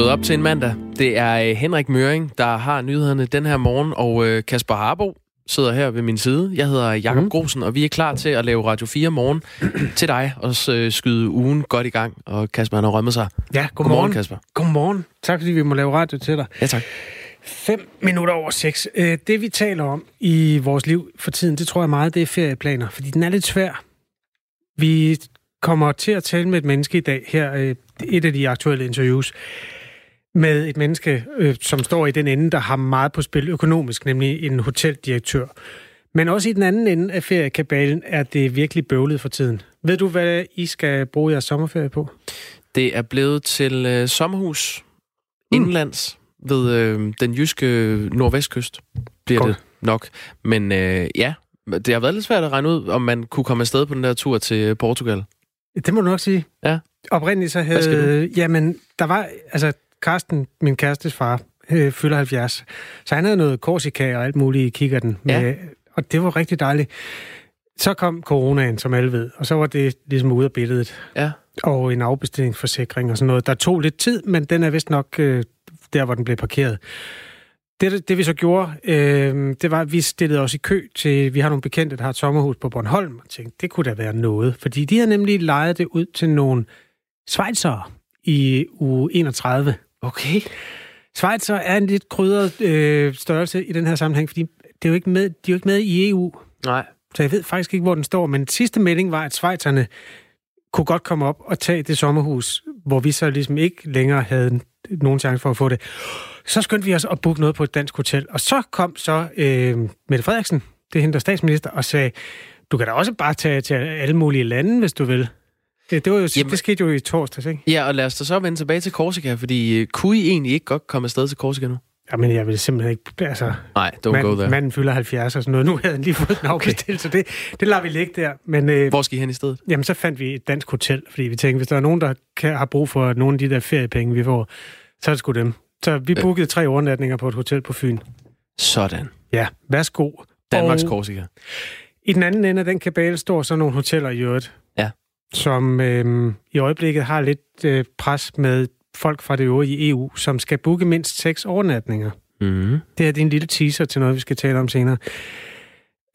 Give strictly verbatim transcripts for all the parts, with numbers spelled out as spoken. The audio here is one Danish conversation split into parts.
Stået op til en mandag. Det er Henrik Møring, der har nyhederne den her morgen, og Kasper Harbo sidder her ved min side. Jeg hedder Jacob Grosen, og vi er klar til at lave Radio fire morgen til dig, og skyde ugen godt i gang. Og Kasper, han har rømmet sig. Ja, godmorgen. Godmorgen, Kasper. Godmorgen. Tak, fordi vi må lave radio til dig. Ja, tak. Fem minutter over seks. Det, vi taler om i vores liv for tiden, det tror jeg meget, det er ferieplaner, fordi den er lidt svær. Vi kommer til at tale med et menneske i dag her, et af de aktuelle interviews, med et menneske, øh, som står i den ende, der har meget på spil økonomisk, nemlig en hoteldirektør. Men også i den anden ende af feriekabalen er det virkelig bøvlet for tiden. Ved du, hvad I skal bruge jeres sommerferie på? Det er blevet til øh, sommerhus indlands mm. ved øh, den jyske nordvestkyst, bliver Godt. Det nok. Men øh, ja, det har været lidt svært at regne ud, om man kunne komme afsted på den der tur til Portugal. Det må du nok sige. Ja. Oprindeligt så havde... Jamen, der var... altså Karsten, min kærestes far, øh, fylder halvfjerds. Så han havde noget Korsika og alt muligt i kikkerten. Med, ja. Og det var rigtig dejligt. Så kom coronaen, som alle ved. Og så var det ligesom ude af billedet. Ja. Og en afbestillingsforsikring og sådan noget. Der tog lidt tid, men den er vist nok øh, der, hvor den blev parkeret. Det, det vi så gjorde, øh, det var, at vi stillede os i kø til... Vi har nogle bekendte, der har et sommerhus på Bornholm. Og tænkte, det kunne da være noget. Fordi de havde nemlig lejet det ud til nogle schweizere i uge enogtredive. Okay. Schweizer er en lidt krydret øh, størrelse i den her sammenhæng, fordi det er jo ikke med, de er jo ikke med i E U. Nej. Så jeg ved faktisk ikke, hvor den står, men den sidste melding var, at schweizerne kunne godt komme op og tage det sommerhus, hvor vi så ligesom ikke længere havde nogen chance for at få det. Så skyndte vi os at booke noget på et dansk hotel, og så kom så øh, Mette Frederiksen, det er hende, der er statsminister, og sagde, du kan da også bare tage til alle mulige lande, hvis du vil. Det, var jo, Jamen, det skete jo i torsdags, ikke? Ja, og lad os da så vende tilbage til Korsika, fordi uh, kunne I egentlig ikke godt komme afsted til Korsika nu? Jamen, jeg ville simpelthen ikke... Altså, nej, don't man, go there. Manden fylder halvfjerds og sådan noget. Nu havde han lige fået den afbestilt, okay. Så det, det lader vi ligge der. Men, øh, hvor skal I hen i stedet? Jamen, så fandt vi et dansk hotel, fordi vi tænkte, hvis der er nogen, der kan, har brug for nogle af de der feriepenge, vi får, så er det sgu dem. Så vi øh. bookede tre overnatninger på et hotel på Fyn. Sådan. Ja, værsgo. Danmarks og, Korsika. I den anden ende af den kabale står så nogle hoteller i øvrigt. Ja. Som øh, i øjeblikket har lidt øh, pres med folk fra det øvrige E U, som skal booke mindst seks overnatninger. Mm. Det her det er en lille teaser til noget, vi skal tale om senere.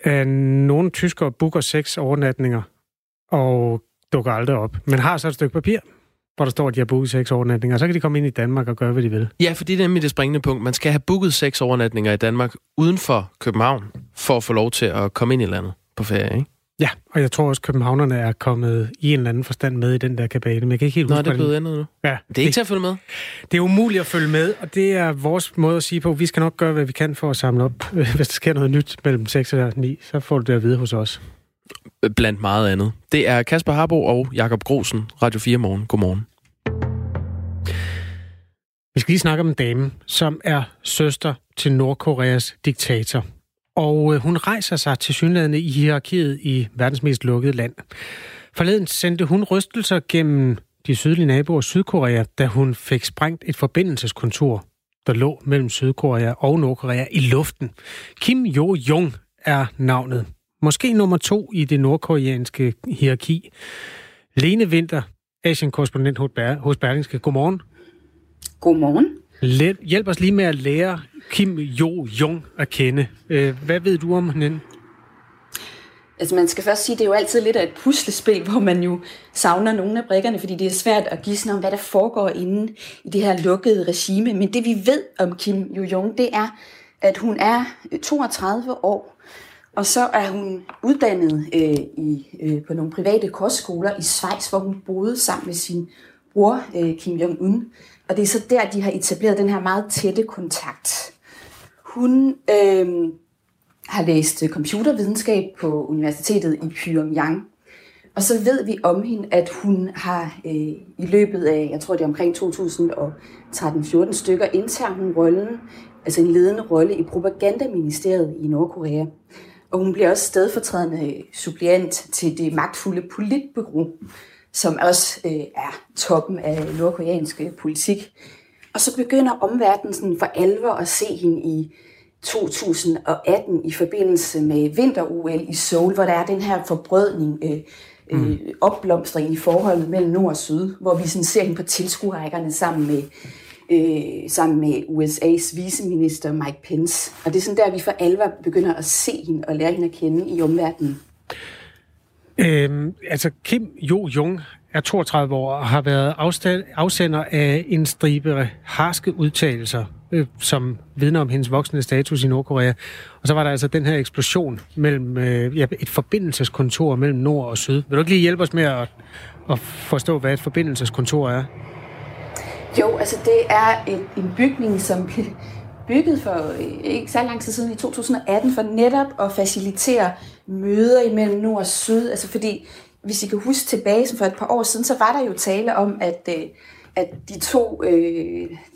Øh, nogle tyskere booker seks overnatninger og dukker aldrig op, men har så et stykke papir, hvor der står, at de har booket seks overnatninger, og så kan de komme ind i Danmark og gøre, hvad de vil. Ja, for det er nemlig det springende punkt. Man skal have booket seks overnatninger i Danmark uden for København, for at få lov til at komme ind i landet på ferie, ikke? Ja, og jeg tror også, at københavnerne er kommet i en eller anden forstand med i den der kabale, men jeg kan ikke helt huske, det er blevet andet nu. Ja, det er det, ikke til at følge med. Det er umuligt at følge med, og det er vores måde at sige på, vi skal nok gøre, hvad vi kan for at samle op. Hvis der sker noget nyt mellem seks og ni, så får du det at vide hos os. Blandt meget andet. Det er Kasper Harbo og Jacob Grosen, Radio fire Morgen. Godmorgen. Vi skal lige snakke om en dame, som er søster til Nordkoreas diktator. Og hun rejser sig til synlædende i hierarkiet i verdens mest lukkede land. Forleden sendte hun rystelser gennem de sydlige naboer Sydkorea, da hun fik sprængt et forbindelseskontor, der lå mellem Sydkorea og Nordkorea i luften. Kim Yo Jong er navnet. Måske nummer to i det nordkoreanske hierarki. Lene Vinter, Asien-korrespondent hos Berlingske. Godmorgen. Godmorgen. Hjælp os lige med at lære Kim Yo Jong at kende. Hvad ved du om hende? Altså man skal først sige, at det er jo altid lidt af et puslespil, hvor man jo savner nogle af brikkerne, fordi det er svært at gisne om, hvad der foregår inde i det her lukkede regime. Men det vi ved om Kim Yo Jong, det er, at hun er toogtredive år, og så er hun uddannet øh, i, øh, på nogle private kostskoler i Schweiz, hvor hun boede sammen med sin bror øh, Kim Jong-un. Og det er så der, de har etableret den her meget tætte kontakt. Hun øh, har læst computervidenskab på universitetet i Pyongyang. Og så ved vi om hende, at hun har øh, i løbet af, jeg tror det er omkring to tusind og tretten fjorten stykker, indtager hun rollen, altså en ledende rolle i propagandaministeriet i Nordkorea. Og hun bliver også stedfortrædende suppleant til det magtfulde politbureau, som også øh, er toppen af nordkoreansk politik. Og så begynder omverdenen sådan for alvor at se hende i to tusind og atten i forbindelse med vinter-O L i Seoul, hvor der er den her forbrødning, øh, øh, opblomstring i forholdet mellem nord og syd, hvor vi sådan ser hende på tilskuerrækkerne sammen med øh, sammen med U S A's viceminister Mike Pence. Og det er sådan der, vi for alvor begynder at se hende og lære hende at kende i omverdenen. Øhm, altså Kim Yo Jong er toogtredive år og har været afstand, afsender af en stribe harske udtalelser, øh, som vidner om hendes voksende status i Nordkorea. Og så var der altså den her eksplosion mellem øh, ja, et forbindelseskontor mellem nord og syd. Vil du ikke lige hjælpe os med at, at forstå, hvad et forbindelseskontor er? Jo, altså det er en, en bygning, som blev bygget for ikke så lang tid siden i to tusind atten for netop at facilitere møder imellem nord og syd. Altså fordi, hvis I kan huske tilbage for et par år siden, så var der jo tale om, at, at de to,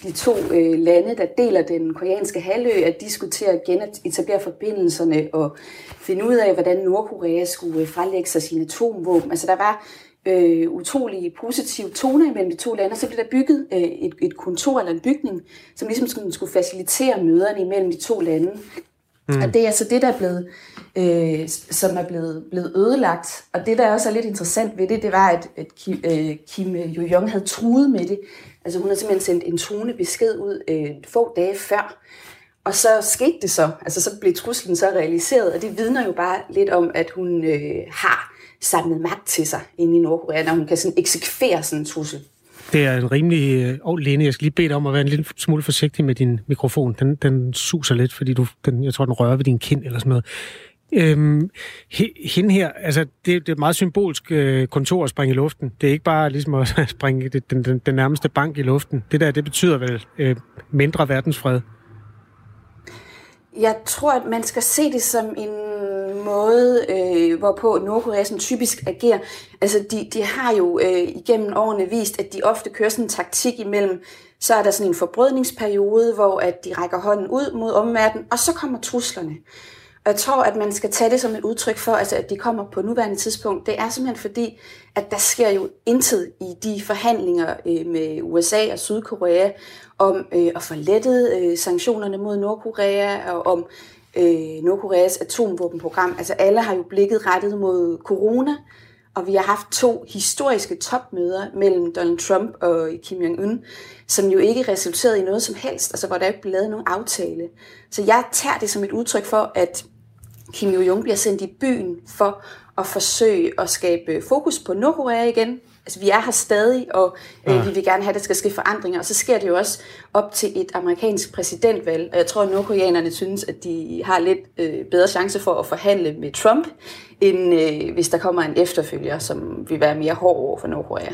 de to lande, der deler den koreanske halvø, at de skulle til at genetablere forbindelserne og finde ud af, hvordan Nordkorea skulle frelægge sig sine atomvåben. Altså der var Øh, utrolige positive toner imellem de to lande, så blev der bygget øh, et, et kontor eller en bygning, som ligesom skulle, skulle facilitere møderne imellem de to lande. Mm. Og det er altså det, der er blevet, øh, som er blevet, blevet ødelagt. Og det, der også er lidt interessant ved det, det var, at, at Kim, øh, Kim Yo Jong havde truet med det. Altså hun havde simpelthen sendt en truende besked ud øh, få dage før. Og så skete det så. Altså så blev truslen så realiseret, og det vidner jo bare lidt om, at hun øh, har samlet magt til sig inde i Nordkorea, når hun kan sådan eksekvere sådan en trussel. Det er en rimelig... Åh, Lene, jeg skal lige bede dig om at være en lille smule forsigtig med din mikrofon. Den, den suser lidt, fordi du, den, jeg tror, den rører ved din kind eller sådan noget. Øhm, hende her, altså, det, det er et meget symbolsk øh, kontor at springe i luften. Det er ikke bare ligesom at springe det, den, den, den nærmeste bank i luften. Det der, det betyder vel øh, mindre verdensfred. Jeg tror, at man skal se det som en måde, øh, hvorpå Nordkorea sådan typisk agerer. Altså, de, de har jo øh, igennem årene vist, at de ofte kører sådan en taktik imellem. Så er der sådan en forbrødningsperiode, hvor at de rækker hånden ud mod omverdenen, og så kommer truslerne. Og jeg tror, at man skal tage det som et udtryk for, altså, at de kommer på nuværende tidspunkt. Det er simpelthen fordi, at der sker jo intet i de forhandlinger øh, med U S A og Sydkorea om øh, at få lettet øh, sanktionerne mod Nordkorea og om øh, Nordkoreas atomvåbenprogram. Altså alle har jo blikket rettet mod corona, og vi har haft to historiske topmøder mellem Donald Trump og Kim Jong-un, som jo ikke resulterede i noget som helst, altså hvor der ikke blev lavet nogen aftale. Så jeg tager det som et udtryk for, at Kim Yo-jong bliver sendt i byen for at forsøge at skabe fokus på Nordkorea igen. Altså vi er her stadig, og øh, vi vil gerne have, at der skal ske forandringer. Og så sker det jo også op til et amerikansk præsidentvalg. Og jeg tror, at nordkoreanerne synes, at de har lidt øh, bedre chance for at forhandle med Trump, end øh, hvis der kommer en efterfølger, som vil være mere hård over for Nordkorea.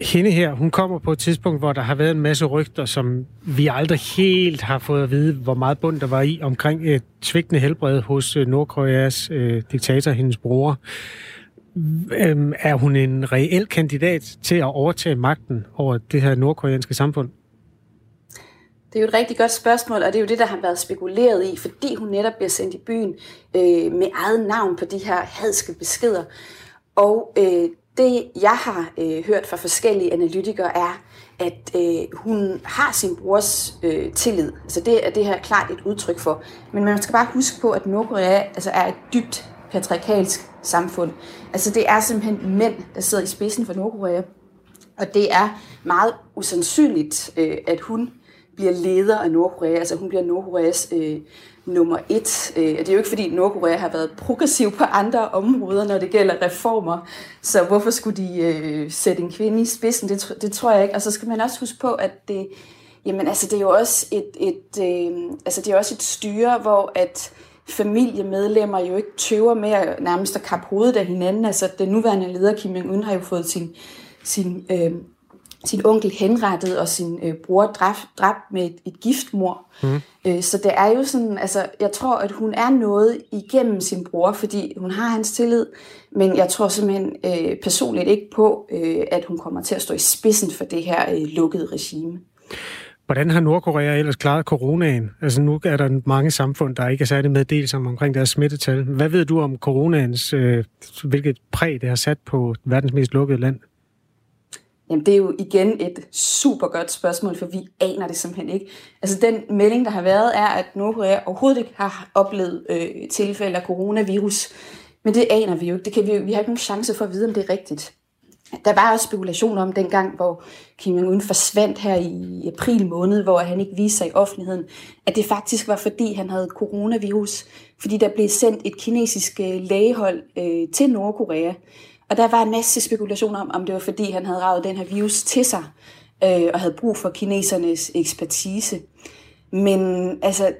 Hende her, hun kommer på et tidspunkt, hvor der har været en masse rygter, som vi aldrig helt har fået at vide, hvor meget bund der var i omkring et svigtende helbred hos Nordkoreas øh, diktator, hendes bror. Øhm, er hun en reel kandidat til at overtage magten over det her nordkoreanske samfund? Det er jo et rigtig godt spørgsmål, og det er jo det, der har været spekuleret i, fordi hun netop bliver sendt i byen øh, med eget navn på de her hadske beskeder. Og øh, det, jeg har øh, hørt fra forskellige analytikere, er, at øh, hun har sin brors øh, tillid. Altså det er det her klart et udtryk for. Men man skal bare huske på, at Nordkorea altså er et dybt patriarkalsk samfund. Altså det er simpelthen mænd, der sidder i spidsen for Nordkorea. Og det er meget usandsynligt, øh, at hun bliver leder af Nordkorea. Altså hun bliver Nordkoreas øh, nummer et. Og det er jo ikke fordi Nordkorea har været progressiv på andre områder, når det gælder reformer. Så hvorfor skulle de øh, sætte en kvinde i spidsen? Det, det tror jeg ikke. Og så skal man også huske på, at det, jamen, altså, det er jo også et, et, øh, altså, det er også et styre, hvor at familiemedlemmer jo ikke tøver med at nærmest at kappe hovedet af hinanden. Altså den nuværende leder Kim Jong-un har jo fået sin, sin, øh, sin onkel henrettet og sin øh, bror dræbt, dræbt med et, et giftmord. Mm. Øh, så det er jo sådan, altså jeg tror, at hun er noget igennem sin bror, fordi hun har hans tillid, men jeg tror simpelthen øh, personligt ikke på, øh, at hun kommer til at stå i spidsen for det her øh, lukkede regime. Hvordan har Nordkorea ellers klaret coronaen? Altså nu er der mange samfund, der ikke er særlig meddelsomme omkring deres smittetal. Hvad ved du om coronaens, øh, hvilket præg det har sat på verdens mest lukkede land? Jamen det er jo igen et super godt spørgsmål, for vi aner det simpelthen ikke. Altså den melding, der har været, er, at Nordkorea overhovedet ikke har oplevet øh, tilfælde af coronavirus. Men det aner vi jo ikke. Det kan vi, vi har ikke nogen chance for at vide, om det er rigtigt. Der var også spekulationer om dengang, hvor Kim Jong-un forsvandt her i april måned, hvor han ikke viste sig i offentligheden, at det faktisk var, fordi han havde coronavirus, fordi der blev sendt et kinesisk lægehold øh, til Nordkorea. Og der var en masse spekulationer om, om det var, fordi han havde raget den her virus til sig, øh, og havde brug for kinesernes ekspertise. Men altså,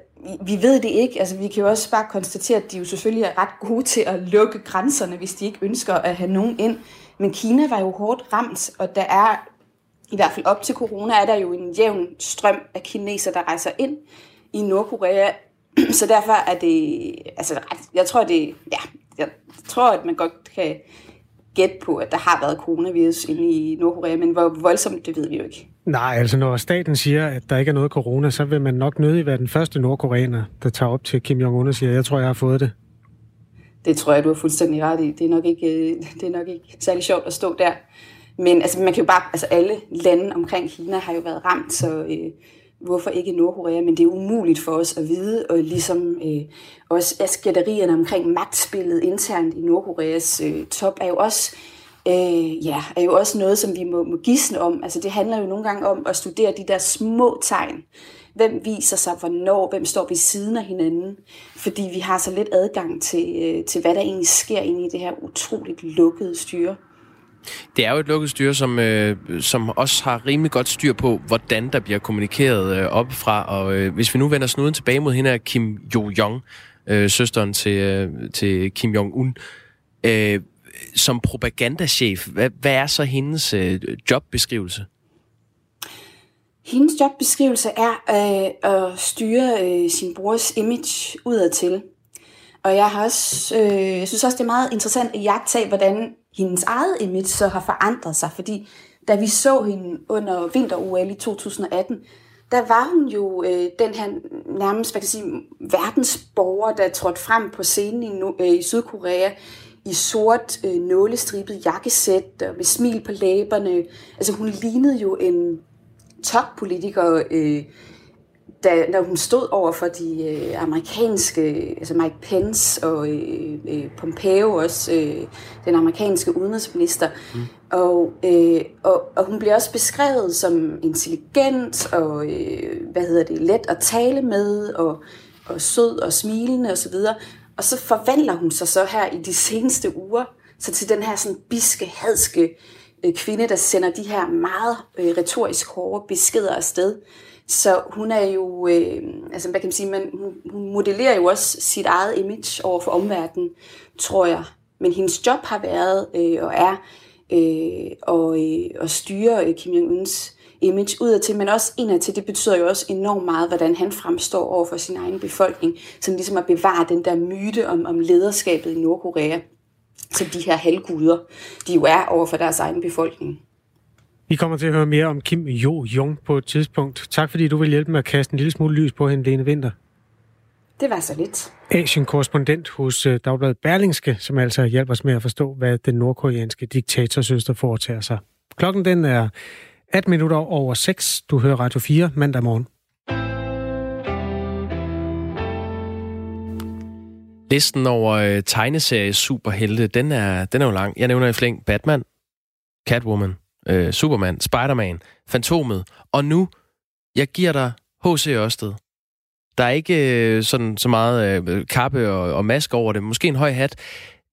vi ved det ikke. Altså, vi kan jo også bare konstatere, at de jo selvfølgelig er ret gode til at lukke grænserne, hvis de ikke ønsker at have nogen ind. Men Kina var jo hårdt ramt, og der er, i hvert fald op til corona, er der jo en jævn strøm af kineser, der rejser ind i Nordkorea. Så derfor er det, altså jeg tror, det, ja, jeg tror, at man godt kan gætte på, at der har været coronavirus inde i Nordkorea, men hvor voldsomt, det ved vi jo ikke. Nej, altså når staten siger, at der ikke er noget corona, så vil man nok nødig være den første nordkoreaner, der tager op til Kim Jong-un og siger, jeg tror, jeg har fået det. Det tror jeg, du har fuldstændig ret i. Det er nok ikke, det er nok ikke særlig sjovt at stå der. Men altså, man kan jo bare, altså, alle lande omkring Kina har jo været ramt, så øh, hvorfor ikke Nordkorea? Men det er umuligt for os at vide, og ligesom øh, også skænderierne omkring magtspillet internt i Nordkoreas øh, top er jo også, øh, ja, er jo også noget, som vi må, må gisne om. Altså, det handler jo nogle gange om at studere de der små tegn. Hvem viser sig, hvornår, hvem står ved siden af hinanden, fordi vi har så lidt adgang til, til hvad der egentlig sker inde i det her utroligt lukkede styre. Det er jo et lukket styre, som, øh, som også har rimelig godt styr på, hvordan der bliver kommunikeret øh, oppefra, og øh, hvis vi nu vender snuden tilbage mod hende her, Kim Yo Jong, øh, søsteren til, øh, til Kim Jong-un, øh, som propagandachef, hvad, hvad er så hendes øh, jobbeskrivelse? Hendes jobbeskrivelse er øh, at styre øh, sin brors image udadtil. Og jeg har også, øh, jeg synes også, det er meget interessant at jagtage, hvordan hendes eget image så har forandret sig. Fordi da vi så hende under vinter-O L i to tusind og atten, der var hun jo øh, den her nærmest, hvad kan jeg sige, verdensborger, der trådte frem på scenen i, no- øh, i Sydkorea, i sort, øh, nålestribet jakkesæt og med smil på læberne. Altså hun lignede jo en toppolitikere, øh, da, når hun stod over for de øh, amerikanske, altså Mike Pence og øh, øh, Pompeo også, øh, den amerikanske udenrigsminister. Mm. Og, øh, og, og hun bliver også beskrevet som intelligent og øh, hvad hedder det, let at tale med og, og sød og smilende og så videre. Og så forvandler hun sig så her i de seneste uger så til den her sådan biske, hadske kvinde, der sender de her meget øh, retorisk hårde beskeder afsted. Så hun er jo, øh, altså hvad kan man sige, man, hun modellerer jo også sit eget image over for omverdenen, tror jeg. Men hendes job har været øh, og er øh, og, øh, at styre øh, Kim Jong-uns image udadtil, men også indadtil. Det betyder jo også enormt meget, hvordan han fremstår over for sin egen befolkning, som ligesom at bevare den der myte om, om lederskabet i Nordkorea, som de her halvguder, de jo er over for deres egen befolkning. Vi kommer til at høre mere om Kim Yo Jong på et tidspunkt. Tak fordi du vil hjælpe med at kaste en lille smule lys på hende, Lene Vinter. Det var så lidt. Asien-korrespondent hos Dagbladet Berlingske, som altså hjælper os med at forstå, hvad den nordkoreanske diktatorsøster foretager sig. Klokken den er atten minutter over seks. Du hører Radio fire mandag morgen. Listen over øh, tegneserie superhelte, den er, den er jo lang. Jeg nævner i flæng Batman, Catwoman, øh, Superman, Spider-Man, Fantomet. Og nu, jeg giver dig H C. Ørsted. Der er ikke øh, sådan så meget øh, kappe og, og maske over det, måske en høj hat.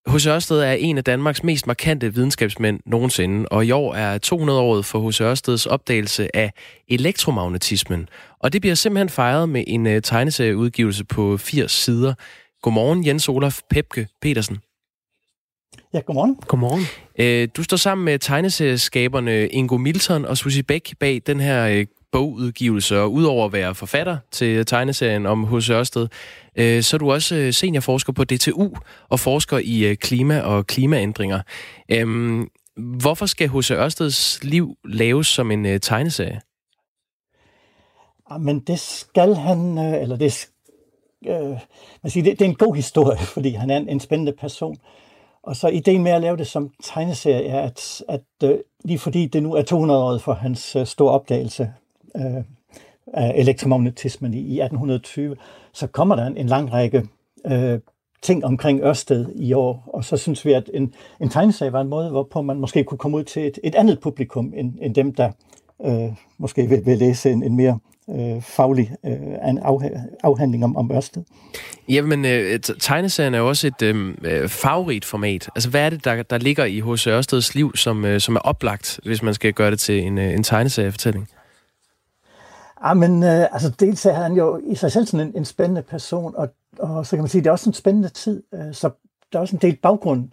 H C. Ørsted er en af Danmarks mest markante videnskabsmænd nogensinde, og i år er to hundrede året for H C. Ørsteds opdagelse af elektromagnetismen. Og det bliver simpelthen fejret med en øh, tegneserieudgivelse på firs sider. Godmorgen, Jens Olaf Pepke Petersen. Ja, godmorgen. Godmorgen. Øh, du står sammen med tegneserieskaberne Ingo Milton og Susie Beck bag den her øh, bogudgivelse, og udover at være forfatter til tegneserien om H C. Ørsted, øh, så er du også øh, seniorforsker på D T U og forsker i øh, klima og klimaændringer. Øh, hvorfor skal H C. Ørsteds liv laves som en øh, tegneserie? Men det skal han, øh, eller det skal man siger, det er en god historie, fordi han er en spændende person. Og så ideen med at lave det som tegneserie er, at, at lige fordi det nu er to hundrede året for hans store opdagelse af elektromagnetismen i atten tyve, så kommer der en lang række ting omkring Ørsted i år, og så synes vi, at en, en tegneserie var en måde, hvorpå man måske kunne komme ud til et, et andet publikum, end, end dem, der øh, måske vil, vil læse en, en mere øh, faglig øh, afha- afhandling om, om Ørsted. Jamen, øh, tegneserien er jo også et øh, farverigt format. Altså, hvad er det, der, der ligger i H C. Ørsteds liv, som, øh, som er oplagt, hvis man skal gøre det til en, øh, en tegneseriefortælling? Ah, men øh, altså, dels er han jo i sig selv sådan en, en spændende person, og Og så kan man sige, at det er også en spændende tid, så der er også en del baggrund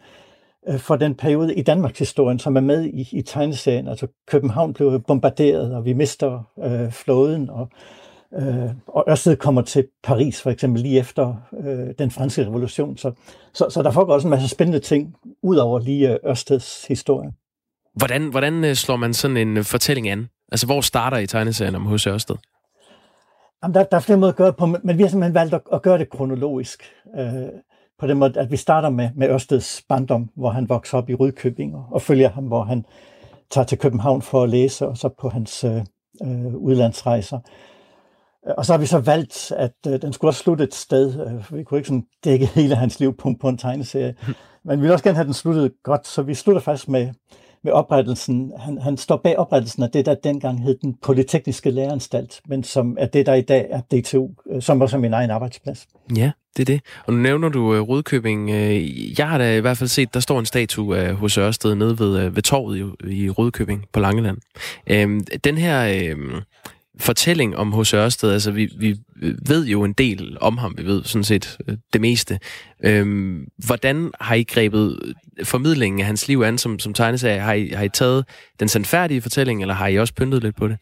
for den periode i Danmarks historien, som er med i, i tegneserien. Altså København blev bombarderet, og vi mister øh, flåden, og, øh, og Ørsted kommer til Paris for eksempel lige efter øh, den franske revolution. Så, så, så der foregår også en masse spændende ting, ud over lige Ørsteds historie. Hvordan, hvordan slår man sådan en fortælling an? Altså hvor starter I tegneserien om H C. Ørsted? Jamen, der, der er flere måder at gøre det på, men vi har simpelthen valgt at, at gøre det kronologisk. Øh, på den måde, at vi starter med, med Ørsteds barndom, hvor han vokser op i Rudkøbing, og, og følger ham, hvor han tager til København for at læse, og så på hans øh, udlandsrejser. Og så har vi så valgt, at øh, den skulle også slutte et sted. Vi kunne ikke sådan dække hele hans liv på, på en tegneserie. Men vi vil også gerne have den sluttet godt, så vi slutter faktisk med... med oprettelsen. Han, han står bag oprettelsen af det, der dengang hed den polytekniske læreranstalt, men som er det, der i dag er D T U, som også er min egen arbejdsplads. Ja, det er det. Og nu nævner du uh, Rudkøbing. Jeg har da i hvert fald set, der står en statue af H C. Ørsted nede ved, uh, ved torvet i, i Rudkøbing på Langeland. Øhm, den her øhm, fortælling om H C. Ørsted, altså vi, vi ved jo en del om ham, vi ved sådan set det meste. Øhm, hvordan har I grebet formidlingen af hans liv an som, som tegneserie? Har I, har I taget den sandfærdige fortælling, eller har I også pyntet lidt på det?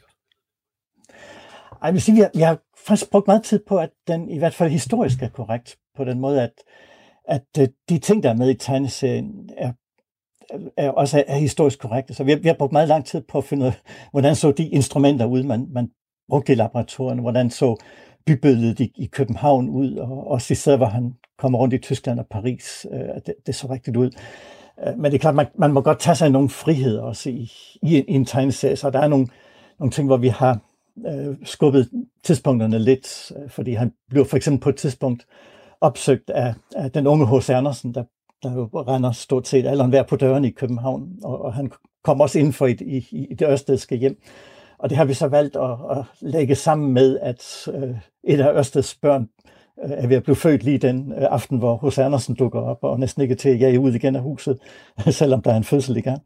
Ej, jeg vil sige, vi har, vi har faktisk brugt meget tid på, at den i hvert fald historisk er korrekt, på den måde, at, at de ting, der er med i tegneserien, er, er også er historisk korrekte. Så vi har, vi har brugt meget lang tid på at finde ud af, hvordan så de instrumenter ud, man, man brugte i laboratorierne, hvordan så bybilledet i, i København ud, og også i stedet, hvor han kommer rundt i Tyskland og Paris. Øh, det, det så rigtigt ud. Øh, men det er klart, man, man må godt tage sig nogle friheder også i, i, en, i en tegneserie. Så der er nogle, nogle ting, hvor vi har øh, skubbet tidspunkterne lidt, øh, fordi han blev for eksempel på et tidspunkt opsøgt af, af den unge H C. Andersen, der, der jo render stort set alle hver på døren i København, og, og han kom også indenfor i, i, i det ørstedske hjem. Og det har vi så valgt at, at lægge sammen med, at øh, et af Ørsteds børn øh, er ved at blive født lige den øh, aften, hvor H C. Andersen dukker op og næsten ikke til at jage ud igen af huset, selvom der er en fødsel i gang.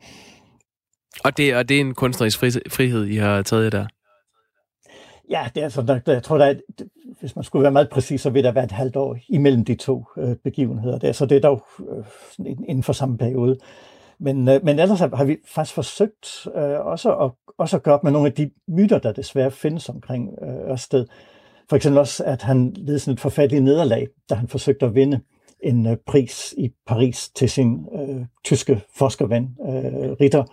Og det, og det er en kunstnerisk frihed, I har taget der? Ja, det er sådan, jeg tror, der er, hvis man skulle være meget præcis, så vil der være et halvt år imellem de to øh, begivenheder der. Så det er dog øh, inden for samme periode. Men, øh, men ellers har vi faktisk forsøgt øh, også, at, også at gøre op med nogle af de myter, der desværre findes omkring øh, Ørsted. For eksempel også, at han led sådan et forfærdeligt nederlag, da han forsøgte at vinde en øh, pris i Paris til sin øh, tyske forskerven, øh, Ritter.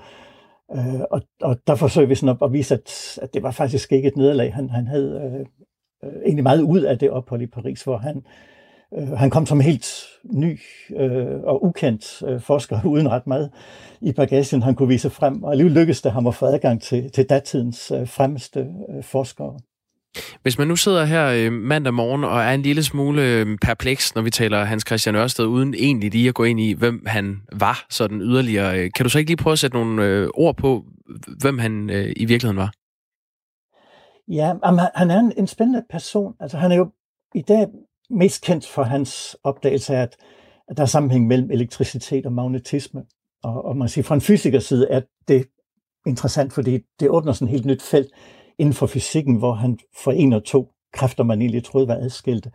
Øh, og, og der forsøgte vi sådan at, at vise, at, at det var faktisk ikke et nederlag. Han, han havde øh, øh, egentlig meget ud af det ophold i Paris, hvor han... Han kom som helt ny øh, og ukendt øh, forsker uden ret meget i bagagen, han kunne vise frem, og alligevel lykkedes det ham at få adgang til, til datidens øh, fremmeste øh, forskere. Hvis man nu sidder her øh, mandag morgen og er en lille smule øh, perpleks, når vi taler Hans Christian Ørsted, uden egentlig lige at gå ind i, hvem han var sådan yderligere, øh, kan du så ikke lige prøve at sætte nogle øh, ord på, hvem han øh, i virkeligheden var? Ja, han, han er en, en spændende person. Altså, han er jo i dag... mest kendt for hans opdagelse af, at, at der er sammenhæng mellem elektricitet og magnetisme. Og, og man siger, fra en fysikers side er det interessant, fordi det åbner sådan et helt nyt felt inden for fysikken, hvor han forener to kræfter, man egentlig troede var adskilte.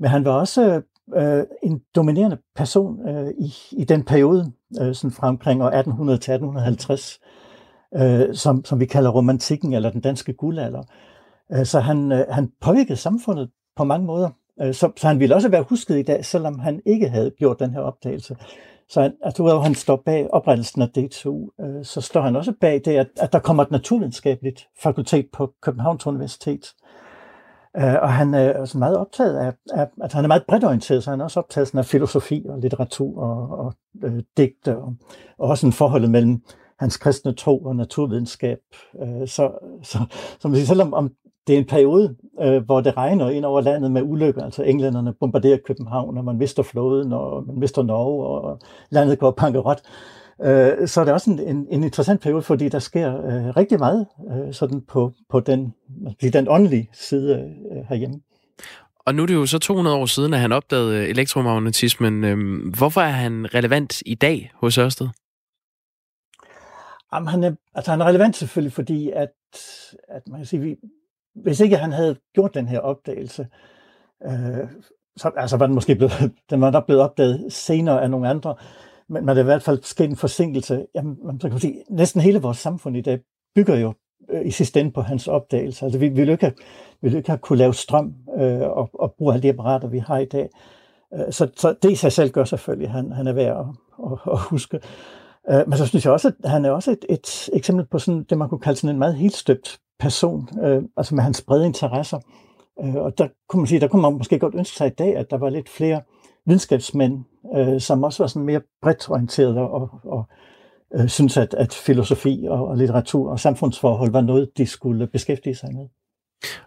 Men han var også øh, en dominerende person øh, i, i den periode, øh, sådan fra omkring år atten hundrede til atten halvtreds, øh, som, som vi kalder romantikken eller den danske guldalder. Så han, øh, han påvirkede samfundet på mange måder. Så, så han ville også være husket i dag, selvom han ikke havde gjort den her opdagelse. Så han, at udover, han står bag oprettelsen af D T U, øh, så står han også bag det, at, at der kommer et naturvidenskabeligt fakultet på Københavns Universitet. Øh, og han øh, er også meget optaget af, af, at han er meget bredt orienteret, så han er også optaget sådan, af filosofi og litteratur og, og øh, digte, og, og også en forhold mellem hans kristne tro og naturvidenskab. Så, så, så man siger, selvom om det er en periode, hvor det regner ind over landet med ulykker, altså englænderne bombarderer København, og man mister flåden, og man mister Norge, og landet går pankerot, så er det også en, en, en interessant periode, fordi der sker øh, rigtig meget øh, sådan på, på den, den åndelige side øh, herhjemme. Og nu er det jo så to hundrede år siden, at han opdagede elektromagnetismen. Hvorfor er han relevant i dag hos Ørsted? Jamen, han, er, altså, han er relevant selvfølgelig, fordi at, at man kan sige, vi, hvis ikke han havde gjort den her opdagelse, øh, så altså, var den måske blevet, den var nok blevet opdaget senere af nogle andre, men der er i hvert fald sket en forsinkelse. Jamen, man kan sige, næsten hele vores samfund i dag bygger jo øh, i sidste ende på hans opdagelser. Altså, vi ville ikke, vi ikke have kunne lave strøm øh, og, og bruge alle de apparater, vi har i dag. Øh, så, så det i sig selv gør selvfølgelig, han, han er værd at, at, at huske. Øh, men så synes jeg også, at han er også et, et eksempel på sådan, det, man kunne kalde sådan en meget helstøbt person, øh, altså med hans brede interesser. Øh, og der kunne man sige, der kunne man måske godt ønske sig i dag, at der var lidt flere videnskabsmænd, øh, som også var sådan mere bredt orienteret og, og øh, synes at, at filosofi og, og litteratur og samfundsforhold var noget, de skulle beskæftige sig med.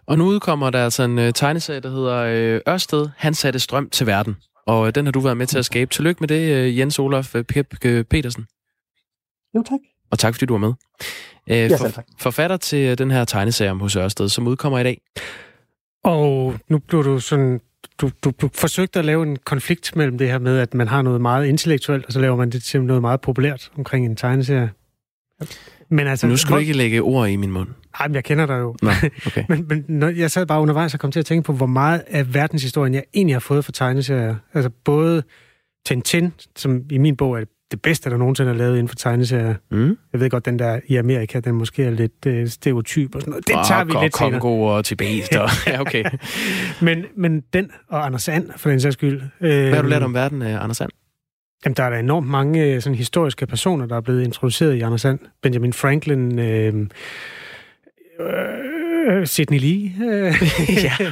Og nu udkommer der altså en øh, tegneserie, der hedder øh, Ørsted, han satte strøm til verden. Og øh, den har du været med til at skabe. Tillykke med det, øh, Jens Olaf Pep øh, Petersen. Jo, tak. Og tak, fordi du var med. Øh, ja, selv tak. Forfatter til den her tegneserie om H C. Ørsted, som udkommer i dag. Og nu bliver du sådan... Du, du, du forsøgte at lave en konflikt mellem det her med, at man har noget meget intellektuelt, og så laver man det til noget meget populært omkring en tegneserie. Men altså, nu skal du ikke lægge ord i min mund. Nej, men jeg kender dig jo. Nå, okay. men, men når jeg sad bare undervejs og kom til at tænke på, hvor meget af verdenshistorien jeg egentlig har fået fra tegneserier. Altså både Tintin, som i min bog er det bedste, der nogensinde er lavet inden for tegneserier. Mm. Jeg ved godt, den der i Amerika, den måske er lidt øh, stereotyp og sådan noget. Den oh, tager vi lidt senere. Kongo og Tibet og... Ja, okay. men, men den og Anders And, for den sags skyld... Øh, Hvad har du lært om verden, øh, Anders And? Jamen, der er der enormt mange sådan, historiske personer, der er blevet introduceret i Anders And. Benjamin Franklin... Øh, øh, Sidney Lee. Ja.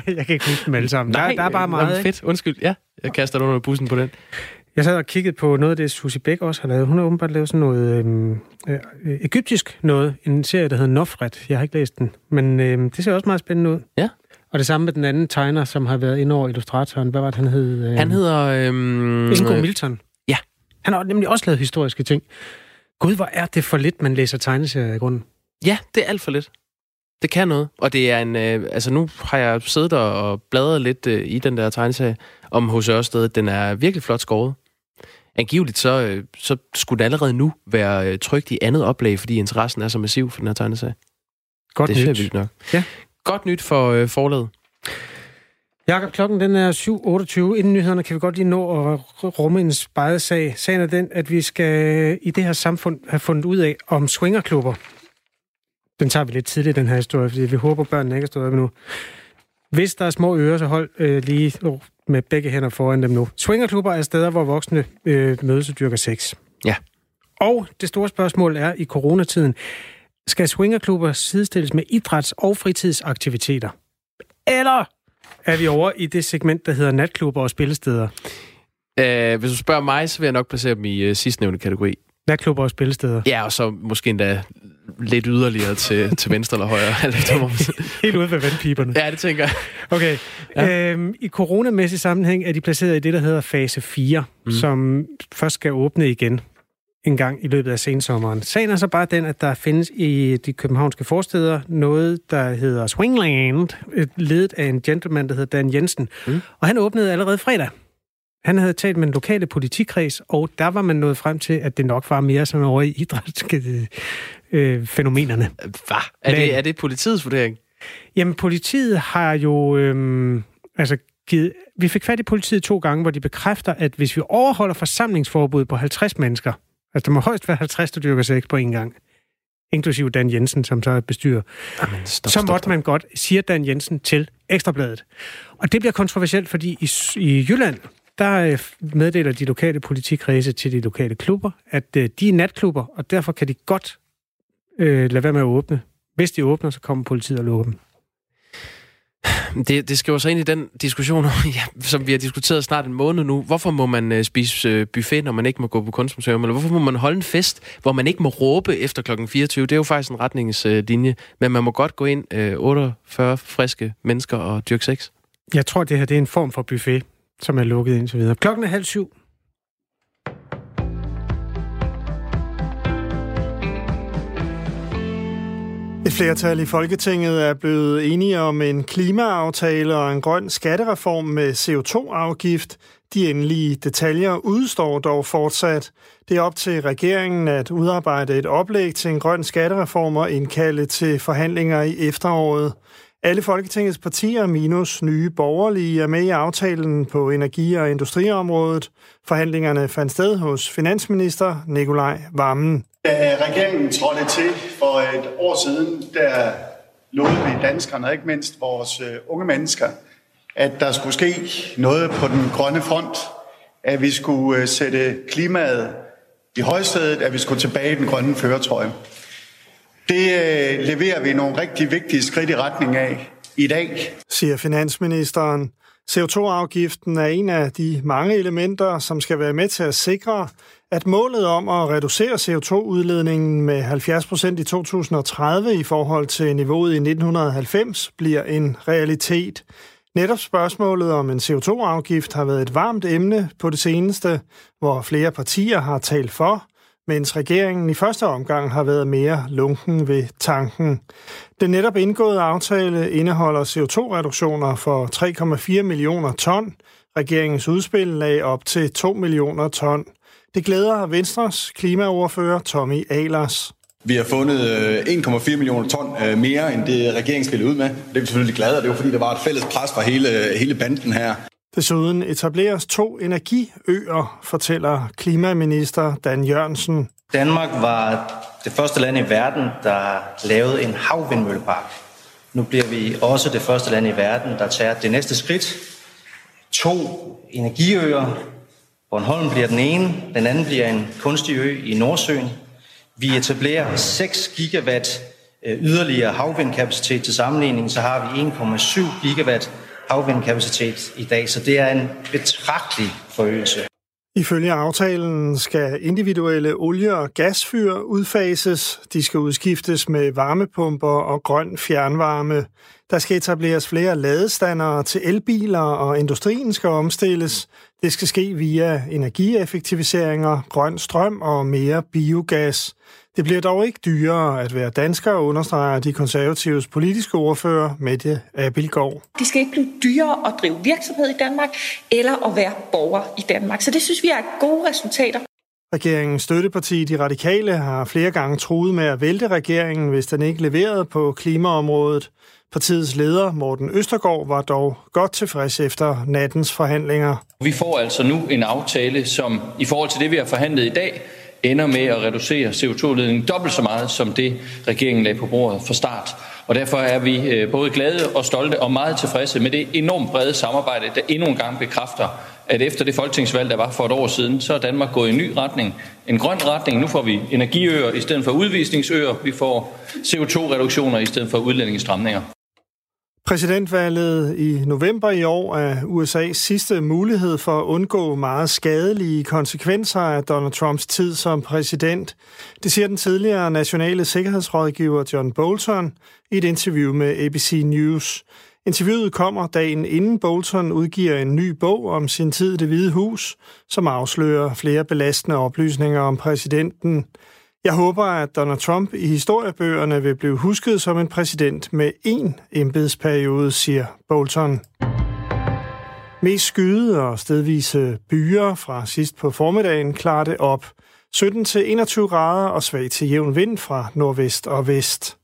Jeg kan ikke huske dem alle sammen. Nej, der, der er bare meget... Jamen, fedt. Undskyld. Ja, jeg kaster dig under bussen på den. Jeg sad og kiggede på noget af det, Susie Beck også har lavet. Hun har åbenbart lavet sådan noget øh, øh, ægyptisk noget. En serie, der hedder Nofret. Jeg har ikke læst den. Men øh, det ser også meget spændende ud. Ja. Og det samme med den anden tegner, som har været inde over illustratoren. Hvad var det, han hed? Øh, han hedder... Øh, Ingo Milton. Ja. Han har nemlig også lavet historiske ting. Gud, hvor er det for lidt, man læser tegneserier i grunden. Ja, det er alt for lidt. Det kan noget. Og det er en... Øh, altså, nu har jeg siddet og bladret lidt øh, i den der tegneserie om H C. Ørsted. Den er virkelig flot skåret. Angiveligt så, så skulle det allerede nu være trygt i andet oplag, fordi interessen er så massiv for den her tegneserie. Godt det nyt. Det er vildt nok. Ja. Godt nyt for øh, forlaget. Jakob, klokken den er syv otteogtyve. Inden nyhederne kan vi godt lige nå at rumme en speget sag. Sagen er den, at vi skal i det her samfund have fundet ud af om swingerklubber. Den tager vi lidt tidligt, den her historie, fordi vi håber, børnene ikke har stået op endnu. Hvis der er små ører, så hold øh, lige... med begge hænder foran dem nu. Swingerklubber er steder, hvor voksne øh, mødes og dyrker sex. Ja. Og det store spørgsmål er i coronatiden, skal swingerklubber sidestilles med idræts- og fritidsaktiviteter? Eller er vi over i det segment, der hedder natklubber og spillesteder? Æh, hvis du spørger mig, så vil jeg nok placere dem i øh, sidstnævnte kategori. Natklubber og spillesteder? Ja, og så måske endda lidt yderligere til, til venstre eller højre. Helt ude ved vandpiberne. Ja, det tænker jeg. Okay. Ja. Øhm, I coronamæssig sammenhæng er de placeret i det, der hedder fase fire, mm. som først skal åbne igen en gang i løbet af sensommeren. Sagen er så bare den, at der findes i de københavnske forsteder noget, der hedder Swingland, ledet af en gentleman, der hedder Dan Jensen. Mm. Og han åbnede allerede fredag. Han havde talt med den lokale politikreds, og der var man nået frem til, at det nok var mere som over i idrætsfænomenerne. Øh, Hvad? Er det, er det politiets vurdering? Jamen, politiet har jo... Øhm, altså, givet, vi fik fat i politiet to gange, hvor de bekræfter, at hvis vi overholder forsamlingsforbuddet på halvtreds mennesker, altså der må højst være halvtreds, der dyrker sex på en gang, inklusive Dan Jensen, som så er bestyrer, Amen, stop, så måtte stop, stop. man godt, siger Dan Jensen til Ekstrabladet. Og det bliver kontroversielt, fordi i, i Jylland... Der meddeler de lokale politikredse til de lokale klubber, at de er natklubber, og derfor kan de godt øh, lade være med at åbne. Hvis de åbner, så kommer politiet og lukker dem. det, det skriver sig ind i den diskussion, ja, som vi har diskuteret snart en måned nu. Hvorfor må man øh, spise øh, buffet, når man ikke må gå på kunstmuseum? Eller hvorfor må man holde en fest, hvor man ikke må råbe efter klokken fireogtyve? Det er jo faktisk en retningslinje. Øh, men man må godt gå ind øh, otteogfyrre friske mennesker og dyrke sex. Jeg tror, det her det er en form for buffet, som er lukket indtil videre. Klokken er halv syv. Et flertal i Folketinget er blevet enige om en klimaaftale og en grøn skattereform med C O to afgift. De endelige detaljer udstår dog fortsat. Det er op til regeringen at udarbejde et oplæg til en grøn skattereform og indkalde til forhandlinger i efteråret. Alle Folketingets partier minus Nye Borgerlige er med i aftalen på energi- og industriområdet. Forhandlingerne fandt sted hos finansminister Nikolaj Wammen. Da regeringen trådte til for et år siden, der lovede vi danskerne, ikke mindst vores unge mennesker, at der skulle ske noget på den grønne front, at vi skulle sætte klimaet i højsædet, at vi skulle tilbage i den grønne førertrøje. Det leverer vi nogle rigtig vigtige skridt i retning af i dag, siger finansministeren. C O to afgiften er en af de mange elementer, som skal være med til at sikre, at målet om at reducere C O to udledningen med halvfjerds procent i to tusind og tredive i forhold til niveauet i nitten halvfems bliver en realitet. Netop spørgsmålet om en C O to afgift har været et varmt emne på det seneste, hvor flere partier har talt for, mens regeringen i første omgang har været mere lunken ved tanken. Den netop indgåede aftale indeholder C O to reduktioner for tre komma fire millioner ton. Regeringens udspil lagde op til to millioner ton. Det glæder Venstres klimaordfører Tommy Ahlers. Vi har fundet en komma fire millioner ton mere, end det regeringen spillede ud med. Det er vi selvfølgelig glade, og det er jo fordi, der var et fælles pres fra hele, hele banden her. Desuden etableres to energiøer, fortæller klimaminister Dan Jensen. Danmark var det første land i verden, der lavede en havvindmøllepark. Nu bliver vi også det første land i verden, der tager det næste skridt. To energiøer. Bornholm bliver den ene, den anden bliver en kunstig ø i Nordsøen. Vi etablerer seks gigawatt yderligere havvindkapacitet til sammenligning, så har vi en komma syv gigawatt havvindkapacitet i dag, så det er en betragtelig forøgelse. Ifølge aftalen skal individuelle olie- og gasfyr udfases. De skal udskiftes med varmepumper og grøn fjernvarme. Der skal etableres flere ladestandere til elbiler, og industrien skal omstilles. Det skal ske via energieffektiviseringer, grøn strøm og mere biogas. Det bliver dog ikke dyrere at være dansker, understreger de konservatives politiske ordfører Mette Abildgaard. Det skal ikke blive dyrere at drive virksomhed i Danmark eller at være borger i Danmark. Så det synes vi er gode resultater. Regeringens støtteparti, De Radikale, har flere gange truet med at vælte regeringen, hvis den ikke leverede på klimaområdet. Partiets leder, Morten Østergaard, var dog godt tilfreds efter nattens forhandlinger. Vi får altså nu en aftale, som i forhold til det, vi har forhandlet i dag, ender med at reducere C O to udledningen dobbelt så meget, som det regeringen lagde på bordet fra start. Og derfor er vi både glade og stolte og meget tilfredse med det enormt brede samarbejde, der endnu en gang bekræfter, at efter det folketingsvalg, der var for et år siden, så er Danmark gået i en ny retning. En grøn retning. Nu får vi energiøer i stedet for udvisningsøer. Vi får C O to reduktioner i stedet for udlændingestramninger. Præsidentvalget i november i år er U S A's sidste mulighed for at undgå meget skadelige konsekvenser af Donald Trumps tid som præsident. Det siger den tidligere nationale sikkerhedsrådgiver John Bolton i et interview med A B C News. Interviewet kommer dagen inden Bolton udgiver en ny bog om sin tid i Det Hvide Hus, som afslører flere belastende oplysninger om præsidenten. Jeg håber, at Donald Trump i historiebøgerne vil blive husket som en præsident med én embedsperiode, siger Bolton. Mest skyde og stedvise byer fra sidst på formiddagen klarer det op. sytten til enogtyve grader og svag til jævn vind fra nordvest og vest.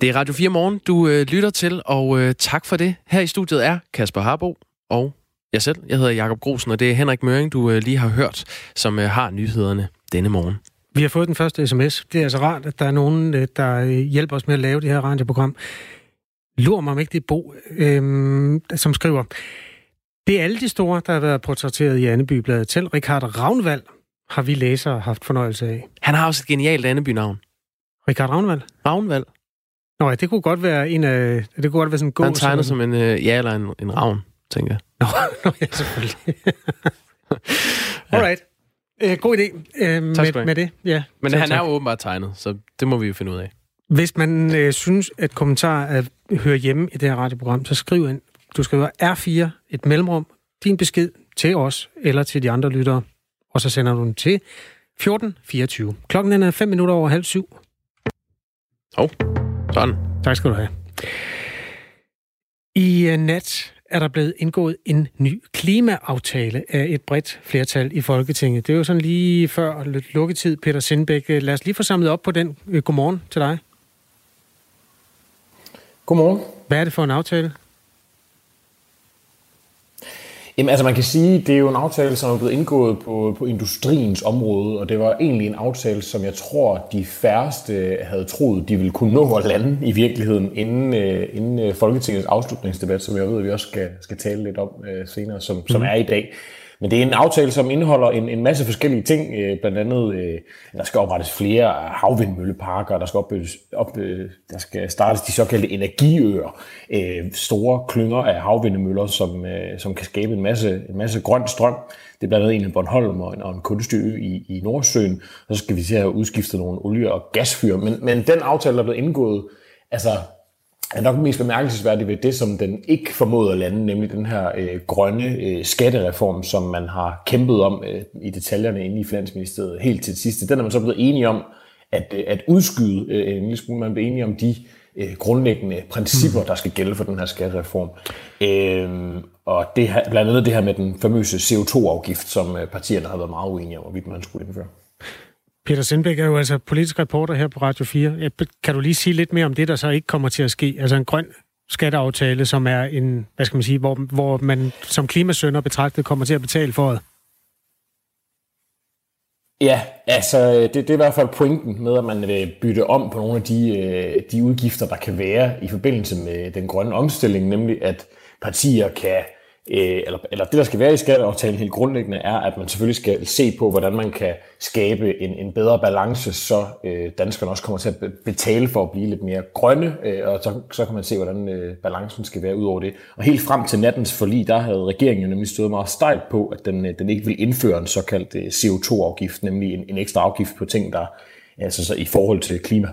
Det er Radio fire Morgen, du øh, lytter til, og øh, tak for det. Her i studiet er Kasper Harbo og jeg selv. Jeg hedder Jacob Grosen, og det er Henrik Møring, du øh, lige har hørt, som øh, har nyhederne denne morgen. Vi har fået den første sms. Det er altså rart, at der er nogen, der hjælper os med at lave det her radioprogram. Lur mig om ikke det er Bo, øh, som skriver... Det er alle de store, der har været portrætteret i Annebybladet. Selv Richard Ravnvald har vi læsere haft fornøjelse af. Han har også et genialt Anneby-navn. Richard Ravnvald? Ravnvald. Nå ja, det kunne godt være en af... Det kunne godt være sådan en god... Han tegner som en øh, ja eller en, en ravn, tænker jeg. Nå, nå ja, selvfølgelig. Alright. Ja. God idé øh, med, med det. Ja, men han tak. Er jo åbenbart tegnet, så det må vi jo finde ud af. Hvis man øh, synes, at kommentarer hører hjemme i det her radioprogram, så skriv ind. Du skriver R fire, et mellemrum, din besked til os eller til de andre lyttere, og så sender du den til fjorten fireogtyve. Klokken er fem minutter over halv syv. Hov, sådan. Tak skal du have. I uh, nat er der blevet indgået en ny klimaaftale af et bredt flertal i Folketinget. Det er jo sådan lige før lidt lukketid, Peter Sindbæk. Lad os lige få samlet op på den. Godmorgen til dig. Godmorgen. Hvad er det for en aftale? Jamen altså man kan sige, det er jo en aftale, som er blevet indgået på, på industriens område, og det var egentlig en aftale, som jeg tror, de færreste havde troet, de ville kunne nå at lande i virkeligheden, inden, inden Folketingets afslutningsdebat, som jeg ved, vi også skal, skal tale lidt om senere, som, som er i dag. Men det er en aftale, som indeholder en, en masse forskellige ting, blandt andet, der skal oprettes flere havvindmølleparker, der skal, op, op, der skal startes de såkaldte energiøer, store klynger af havvindmøller, som, som kan skabe en masse, en masse grøn strøm. Det er blandt andet en af Bornholm og en, og en kunstig ø i, i Nordsøen, og så skal vi til at have udskiftet nogle olie- og gasfyr. Men, men den aftale, der er blevet indgået, altså... er nok mest bemærkelsesværdigt ved det, som den ikke formåede at lande, nemlig den her øh, grønne øh, skattereform, som man har kæmpet om øh, i detaljerne inde i Finansministeriet helt til sidst. Den er man så blevet enige om at, øh, at udskyde øh, en lille smule. Man blev enige om de øh, grundlæggende principper, der skal gælde for den her skattereform. Øh, og det her, blandt andet det her med den famøse C O to afgift, som øh, partierne har været meget uenige om, hvorvidt man skulle indføre. Peter Sindbæk er jo altså politisk reporter her på Radio fire. Kan du lige sige lidt mere om det, der så ikke kommer til at ske? Altså en grøn skatteaftale, som er en, hvad skal man sige, hvor, hvor man som klimasønder betragtet kommer til at betale for det. Ja, altså det, det er i hvert fald pointen med, at man vil bytte om på nogle af de, de udgifter, der kan være i forbindelse med den grønne omstilling, nemlig at partier kan... Eller, eller det, der skal være i skatteaftalen helt grundlæggende, er, at man selvfølgelig skal se på, hvordan man kan skabe en, en bedre balance, så øh, danskerne også kommer til at betale for at blive lidt mere grønne, øh, og så, så kan man se, hvordan øh, balancen skal være ud over det. Og helt frem til nattens forlig, der havde regeringen jo nemlig stået meget stejlt på, at den, øh, den ikke ville indføre en såkaldt øh, C O to afgift, nemlig en, en ekstra afgift på ting, der altså så i forhold til klima.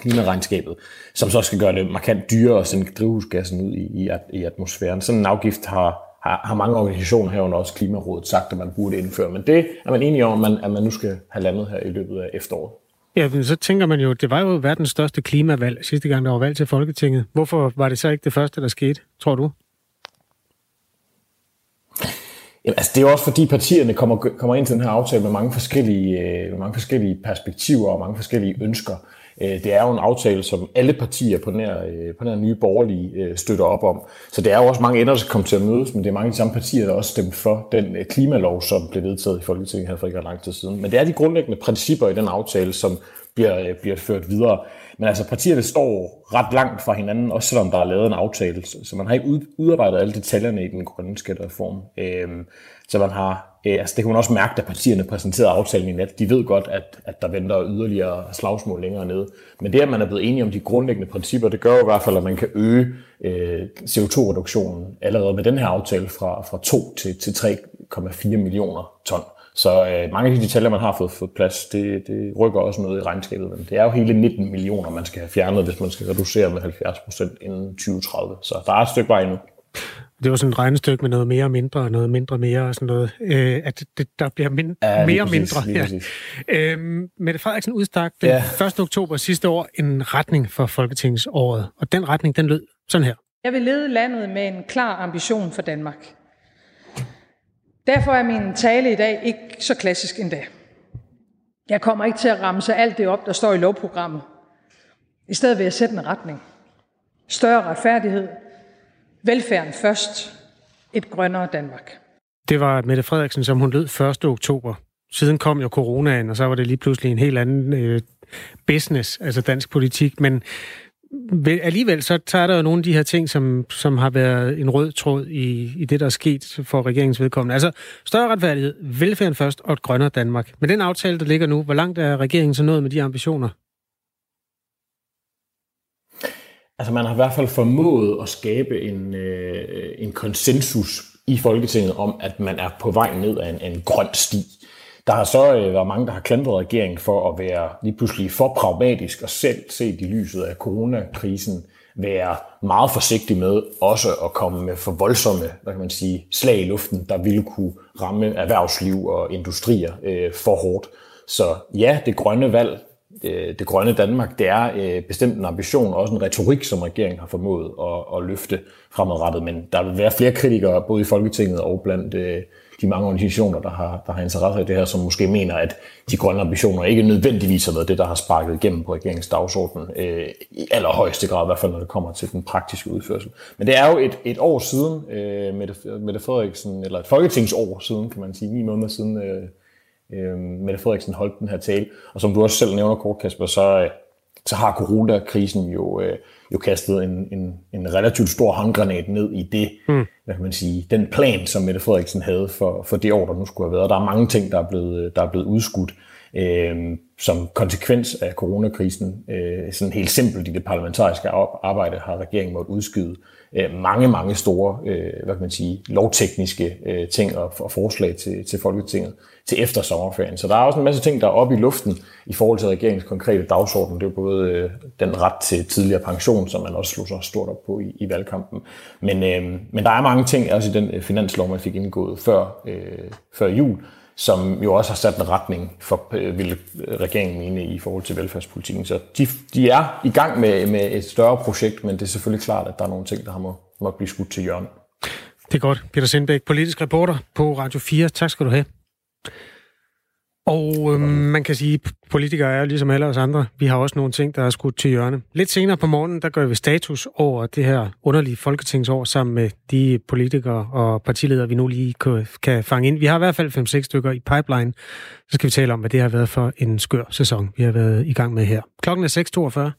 klimaregnskabet, som så skal gøre det markant dyrere at sende drivhusgassen ud i, i atmosfæren. Sådan en afgift har, har, har mange organisationer herunder, også Klimarådet, sagt, at man burde indføre. Men det er man enig om, at man, at man nu skal have landet her i løbet af efteråret. Ja, men så tænker man jo, det var jo verdens største klimavalg sidste gang, der var valg til Folketinget. Hvorfor var det så ikke det første, der skete, tror du? Jamen, altså, det er jo også fordi partierne kommer, kommer ind til den her aftale med mange forskellige, øh, mange forskellige perspektiver og mange forskellige ønsker. Det er jo en aftale, som alle partier på den her, på den her nye borgerlige støtter op om. Så det er jo også mange ender, der kommer til at mødes, men det er mange af de samme partier, der også stemte for den klimalov, som blev vedtaget i Folketinget her for ikke lang tid siden. Men det er de grundlæggende principper i den aftale, som bliver, bliver ført videre. Men altså partierne står ret langt fra hinanden, også selvom der er lavet en aftale. Så man har ikke udarbejdet alle detaljerne i den grønne skattereform. Så man har... Altså, det kunne man også mærke, da partierne præsenterede aftalen i nat. De ved godt, at, at der venter yderligere slagsmål længere nede. Men det, at man er blevet enige om de grundlæggende principper, det gør jo i hvert fald, at man kan øge øh, C O to reduktionen allerede med den her aftale fra, fra to til, til tre komma fire millioner ton. Så øh, mange af de detaljer, man har fået, fået plads, det, det rykker også noget i regnskabet. Men det er jo hele nitten millioner, man skal have fjernet, hvis man skal reducere med halvfjerds procent inden tyve tredive. Så der er et stykke vej endnu. Det var sådan et regnestykke med noget mere og mindre, og noget mindre mere og sådan noget. Øh, at det, der bliver min- ja, mere og mindre. Ja. Øh, Mette Frederiksen udstak den ja. første oktober sidste år en retning for Folketingsåret. Og den retning, den lød sådan her. Jeg vil lede landet med en klar ambition for Danmark. Derfor er min tale i dag ikke så klassisk endda. Jeg kommer ikke til at ramse alt det op, der står i lovprogrammet. I stedet vil jeg sætte en retning. Større retfærdighed. Velfærden først. Et grønnere Danmark. Det var Mette Frederiksen, som hun lød første oktober. Siden kom jo coronaen, og så var det lige pludselig en helt anden øh, business, altså dansk politik. Men alligevel så tager der jo nogle af de her ting, som, som har været en rød tråd i, i det, der er sket for regeringens vedkommende. Altså større retfærdighed, velfærden først og et grønnere Danmark. Men den aftale, der ligger nu, hvor langt er regeringen så nået med de ambitioner? Altså man har i hvert fald formået at skabe en, øh, en konsensus i Folketinget om, at man er på vej ned ad en, en grøn sti. Der har så øh, været mange, der har klandret regeringen for at være lige pludselig for pragmatisk og selv set i lyset af coronakrisen være meget forsigtig med også at komme med for voldsomme, hvad kan man sige, slag i luften, der ville kunne ramme erhvervsliv og industrier øh, for hårdt. Så ja, det grønne valg, det grønne Danmark, det er bestemt en ambition og også en retorik, som regeringen har formået at, at løfte fremadrettet. Men der vil være flere kritikere, både i Folketinget og blandt de mange organisationer, der har, der har interesse i det her, som måske mener, at de grønne ambitioner ikke nødvendigvis har været det, der har sparket igennem på regeringens dagsorden. I allerhøjeste grad, i hvert fald når det kommer til den praktiske udførsel. Men det er jo et, et år siden, Mette Frederiksen, eller et folketingsår siden, kan man sige, ni måneder siden, Mette Frederiksen holdt den her tale, og som du også selv nævner kort, Kasper, så, så har coronakrisen jo, jo kastet en, en, en relativt stor håndgranat ned i det, mm. hvad kan man sige, den plan, som Mette Frederiksen havde for, for det år, der nu skulle have været. Der er mange ting, der er blevet, der er blevet udskudt øh, som konsekvens af coronakrisen. Øh, sådan helt simpelt i det parlamentariske arbejde har regeringen måttet udskyde mange, mange store, hvad kan man sige, lovtekniske ting og forslag til, til Folketinget til efter sommerferien. Så der er også en masse ting, der er oppe i luften i forhold til regeringens konkrete dagsorden. Det er både den ret til tidligere pension, som man også slog så stort op på i, i valgkampen. Men, øh, men der er mange ting, også i den finanslov, man fik indgået før, øh, før jul, som jo også har sat en retning for, øh, vil regeringen mene i forhold til velfærdspolitikken. Så de, de er i gang med, med et større projekt, men det er selvfølgelig klart, at der er nogle ting, der har må, må blive skudt til hjørne. Det er godt. Peter Sindbæk, politisk reporter på Radio fire. Tak skal du have. Og øh, man kan sige, at politikere er jo ligesom alle os andre. Vi har også nogle ting, der er skudt til hjørne. Lidt senere på morgenen, der gør vi status over det her underlige folketingsår sammen med de politikere og partiledere, vi nu lige kan fange ind. Vi har i hvert fald fem seks stykker i pipeline. Så skal vi tale om, hvad det har været for en skør sæson, vi har været i gang med her. Klokken er seks toogfyrre.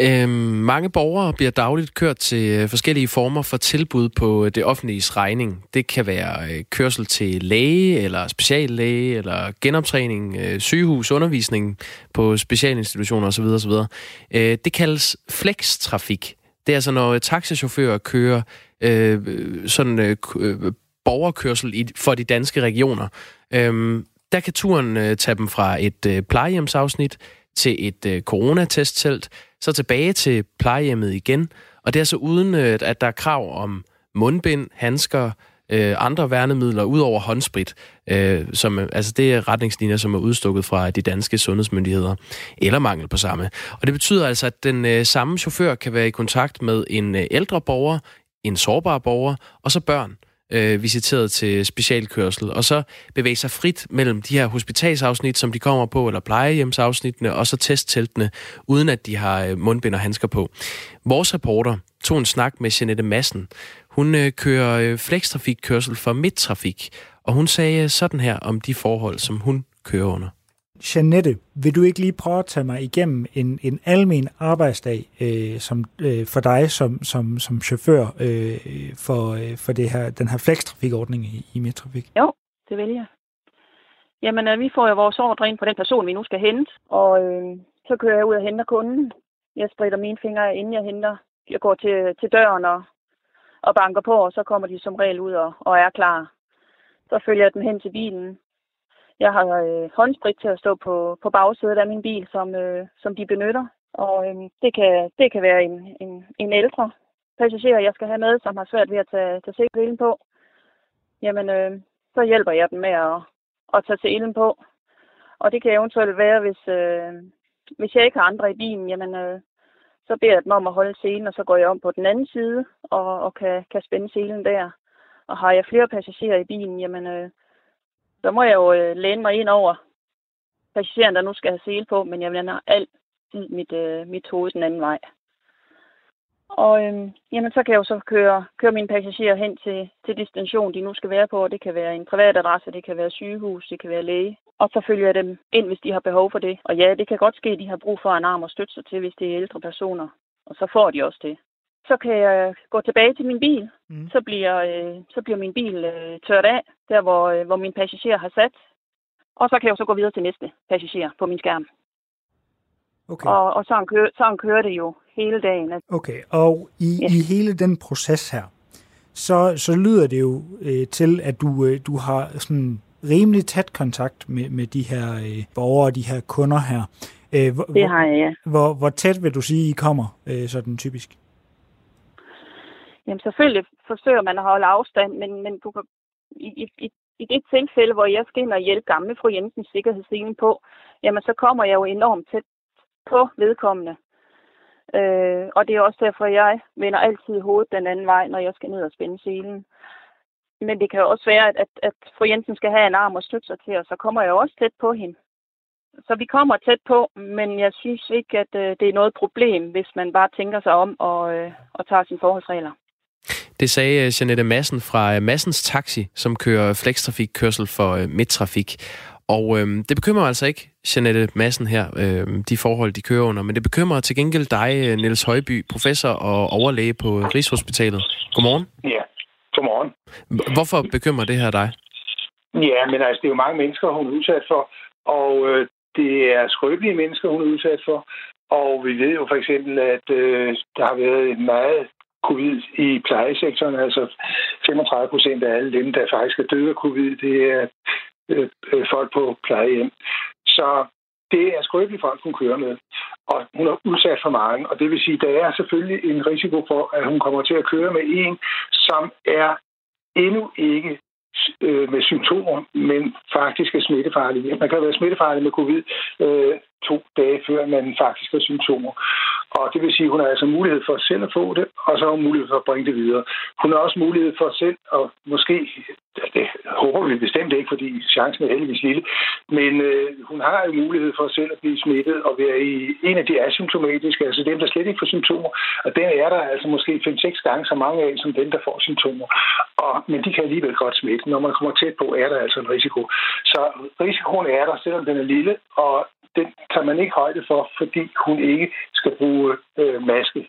Øhm, mange borgere bliver dagligt kørt til forskellige former for tilbud på det offentliges regning. Det kan være kørsel til læge, eller speciallæge, eller genoptræning, øh, sygehus, undervisning på specialinstitutioner osv. osv. Øh, det kaldes flextrafik. Det er altså, når taxachauffører kører øh, sådan øh, borgerkørsel i, for de danske regioner. Øh, der kan turen øh, tage dem fra et øh, plejehjemsafsnit til et øh, coronatesttelt, så tilbage til plejehjemmet igen, og det er så uden, øh, at der er krav om mundbind, handsker, øh, andre værnemidler, ud over håndsprit. Øh, som, altså det er retningslinjer, som er udstukket fra de danske sundhedsmyndigheder, eller mangel på samme. Og det betyder altså, at den øh, samme chauffør kan være i kontakt med en øh, ældre borger, en sårbar borger, og så børn øh, visiteret til specialkørsel, og så bevæge sig frit mellem de her hospitalsafsnit, som de kommer på, eller plejehjemsafsnittene, og så testteltene, uden at de har mundbind og handsker på. Vores reporter tog en snak med Jeanette Madsen. Hun øh, kører øh, flextrafikkørsel for Midttrafik, og hun sagde sådan her om de forhold, som hun kører under. Jeanette, vil du ikke lige prøve at tage mig igennem en, en almen arbejdsdag øh, som, øh, for dig som, som, som chauffør øh, for, øh, for det her, den her flextrafikordning i, i Midttrafik? Jo, det vil jeg. Jamen, øh, vi får jo vores ordre ind på den person, vi nu skal hente, og øh, så kører jeg ud og henter kunden. Jeg spritter mine fingre, inden jeg henter. Jeg går til, til døren og, og banker på, og så kommer de som regel ud og, og er klar. Så følger jeg dem hen til bilen. Jeg har øh, håndsprit til at stå på, på bagsædet af min bil, som, øh, som de benytter. Og øh, det, kan, det kan være en, en, en ældre passager, jeg skal have med, som har svært ved at tage, tage selen på. Jamen, øh, så hjælper jeg dem med at, at tage selen på. Og det kan eventuelt være, hvis, øh, hvis jeg ikke har andre i bilen, jamen, øh, så beder jeg dem om at holde selen, og så går jeg om på den anden side og, og kan, kan spænde selen der. Og har jeg flere passagerer i bilen, jamen... Øh, Så må jeg jo øh, læne mig ind over passageren, der nu skal have sele på, men jeg vender altid mit, øh, mit hoved den anden vej. Og øh, jamen, så kan jeg jo så køre, køre mine passagerer hen til, til destination, de nu skal være på. Det kan være en privat adresse, det kan være sygehus, det kan være læge. og så følger jeg dem ind, hvis de har behov for det. Og ja, det kan godt ske, at de har brug for en arm og støtte sig til, hvis det er ældre personer. Og så får de også det. Så kan jeg gå tilbage til min bil. Mm. Så, bliver, øh, så bliver min bil øh, tørt af, der hvor, øh, hvor min passager har sat. Og så kan jeg så gå videre til næste passager på min skærm. Okay. Og, og sådan, kører, sådan kører det jo hele dagen. Okay, og i, yes. i hele den proces her, så, så lyder det jo øh, til, at du, øh, du har sådan rimelig tæt kontakt med, med de her øh, borgere og de her kunder her. Øh, hvor, det har jeg, ja. Hvor, hvor tæt vil du sige, I kommer øh, sådan typisk? Jamen selvfølgelig forsøger man at holde afstand, men, men du kan, i, i, i det tilfælde, hvor jeg skal ind og hjælpe gamle fru Jensens sikkerhedsscene på, jamen så kommer jeg jo enormt tæt på vedkommende. Øh, og det er også derfor, jeg vender altid hovedet den anden vej, når jeg skal ned og spænde selen. Men det kan jo også være, at, at, at fru Jensen skal have en arm og støtte sig til, og så kommer jeg også tæt på hende. Så vi kommer tæt på, men jeg synes ikke, at øh, det er noget problem, hvis man bare tænker sig om og, øh, og tager sine forholdsregler. Det sagde Jeanette Madsen fra Madsens Taxi, som kører flextrafikkørsel for øh, Midttrafik. Og øh, det bekymrer altså ikke Jeanette Madsen her, øh, de forhold, de kører under, men det bekymrer til gengæld dig, Niels Højby, professor og overlæge på Rigshospitalet. Godmorgen. Ja, godmorgen. Hvorfor bekymrer det her dig? Ja, men altså, det er jo mange mennesker, hun er udsat for, og øh, det er skrøbelige mennesker, hun er udsat for. Og vi ved jo for eksempel, at øh, der har været meget covid i plejesektoren, altså femogtredive procent af alle dem, der faktisk er døde af covid, det er øh, øh, folk på plejehjem. Så det er skrøbelige folk, hun kører med. Og hun er udsat for mange, og det vil sige, at der er selvfølgelig en risiko for, at hun kommer til at køre med en, som er endnu ikke øh, med symptomer, men faktisk er smittefarlig. Man kan være smittefarlig med covid øh, to dage før, man faktisk har symptomer. Og det vil sige, at hun har altså mulighed for selv at få det, og så har hun mulighed for at bringe det videre. Hun har også mulighed for selv at måske, det håber vi bestemt ikke, fordi chancen er heldigvis lille, men øh, hun har jo mulighed for selv at blive smittet og være i en af de asymptomatiske, altså dem, der slet ikke får symptomer. Og den er der altså måske fem til seks gange så mange af, som dem, der får symptomer. Og, men de kan alligevel godt smitte. Når man kommer tæt på, er der altså en risiko. Så risikoen er der, selvom den er lille, og den tager man ikke højde for, fordi hun ikke skal bruge øh, maske.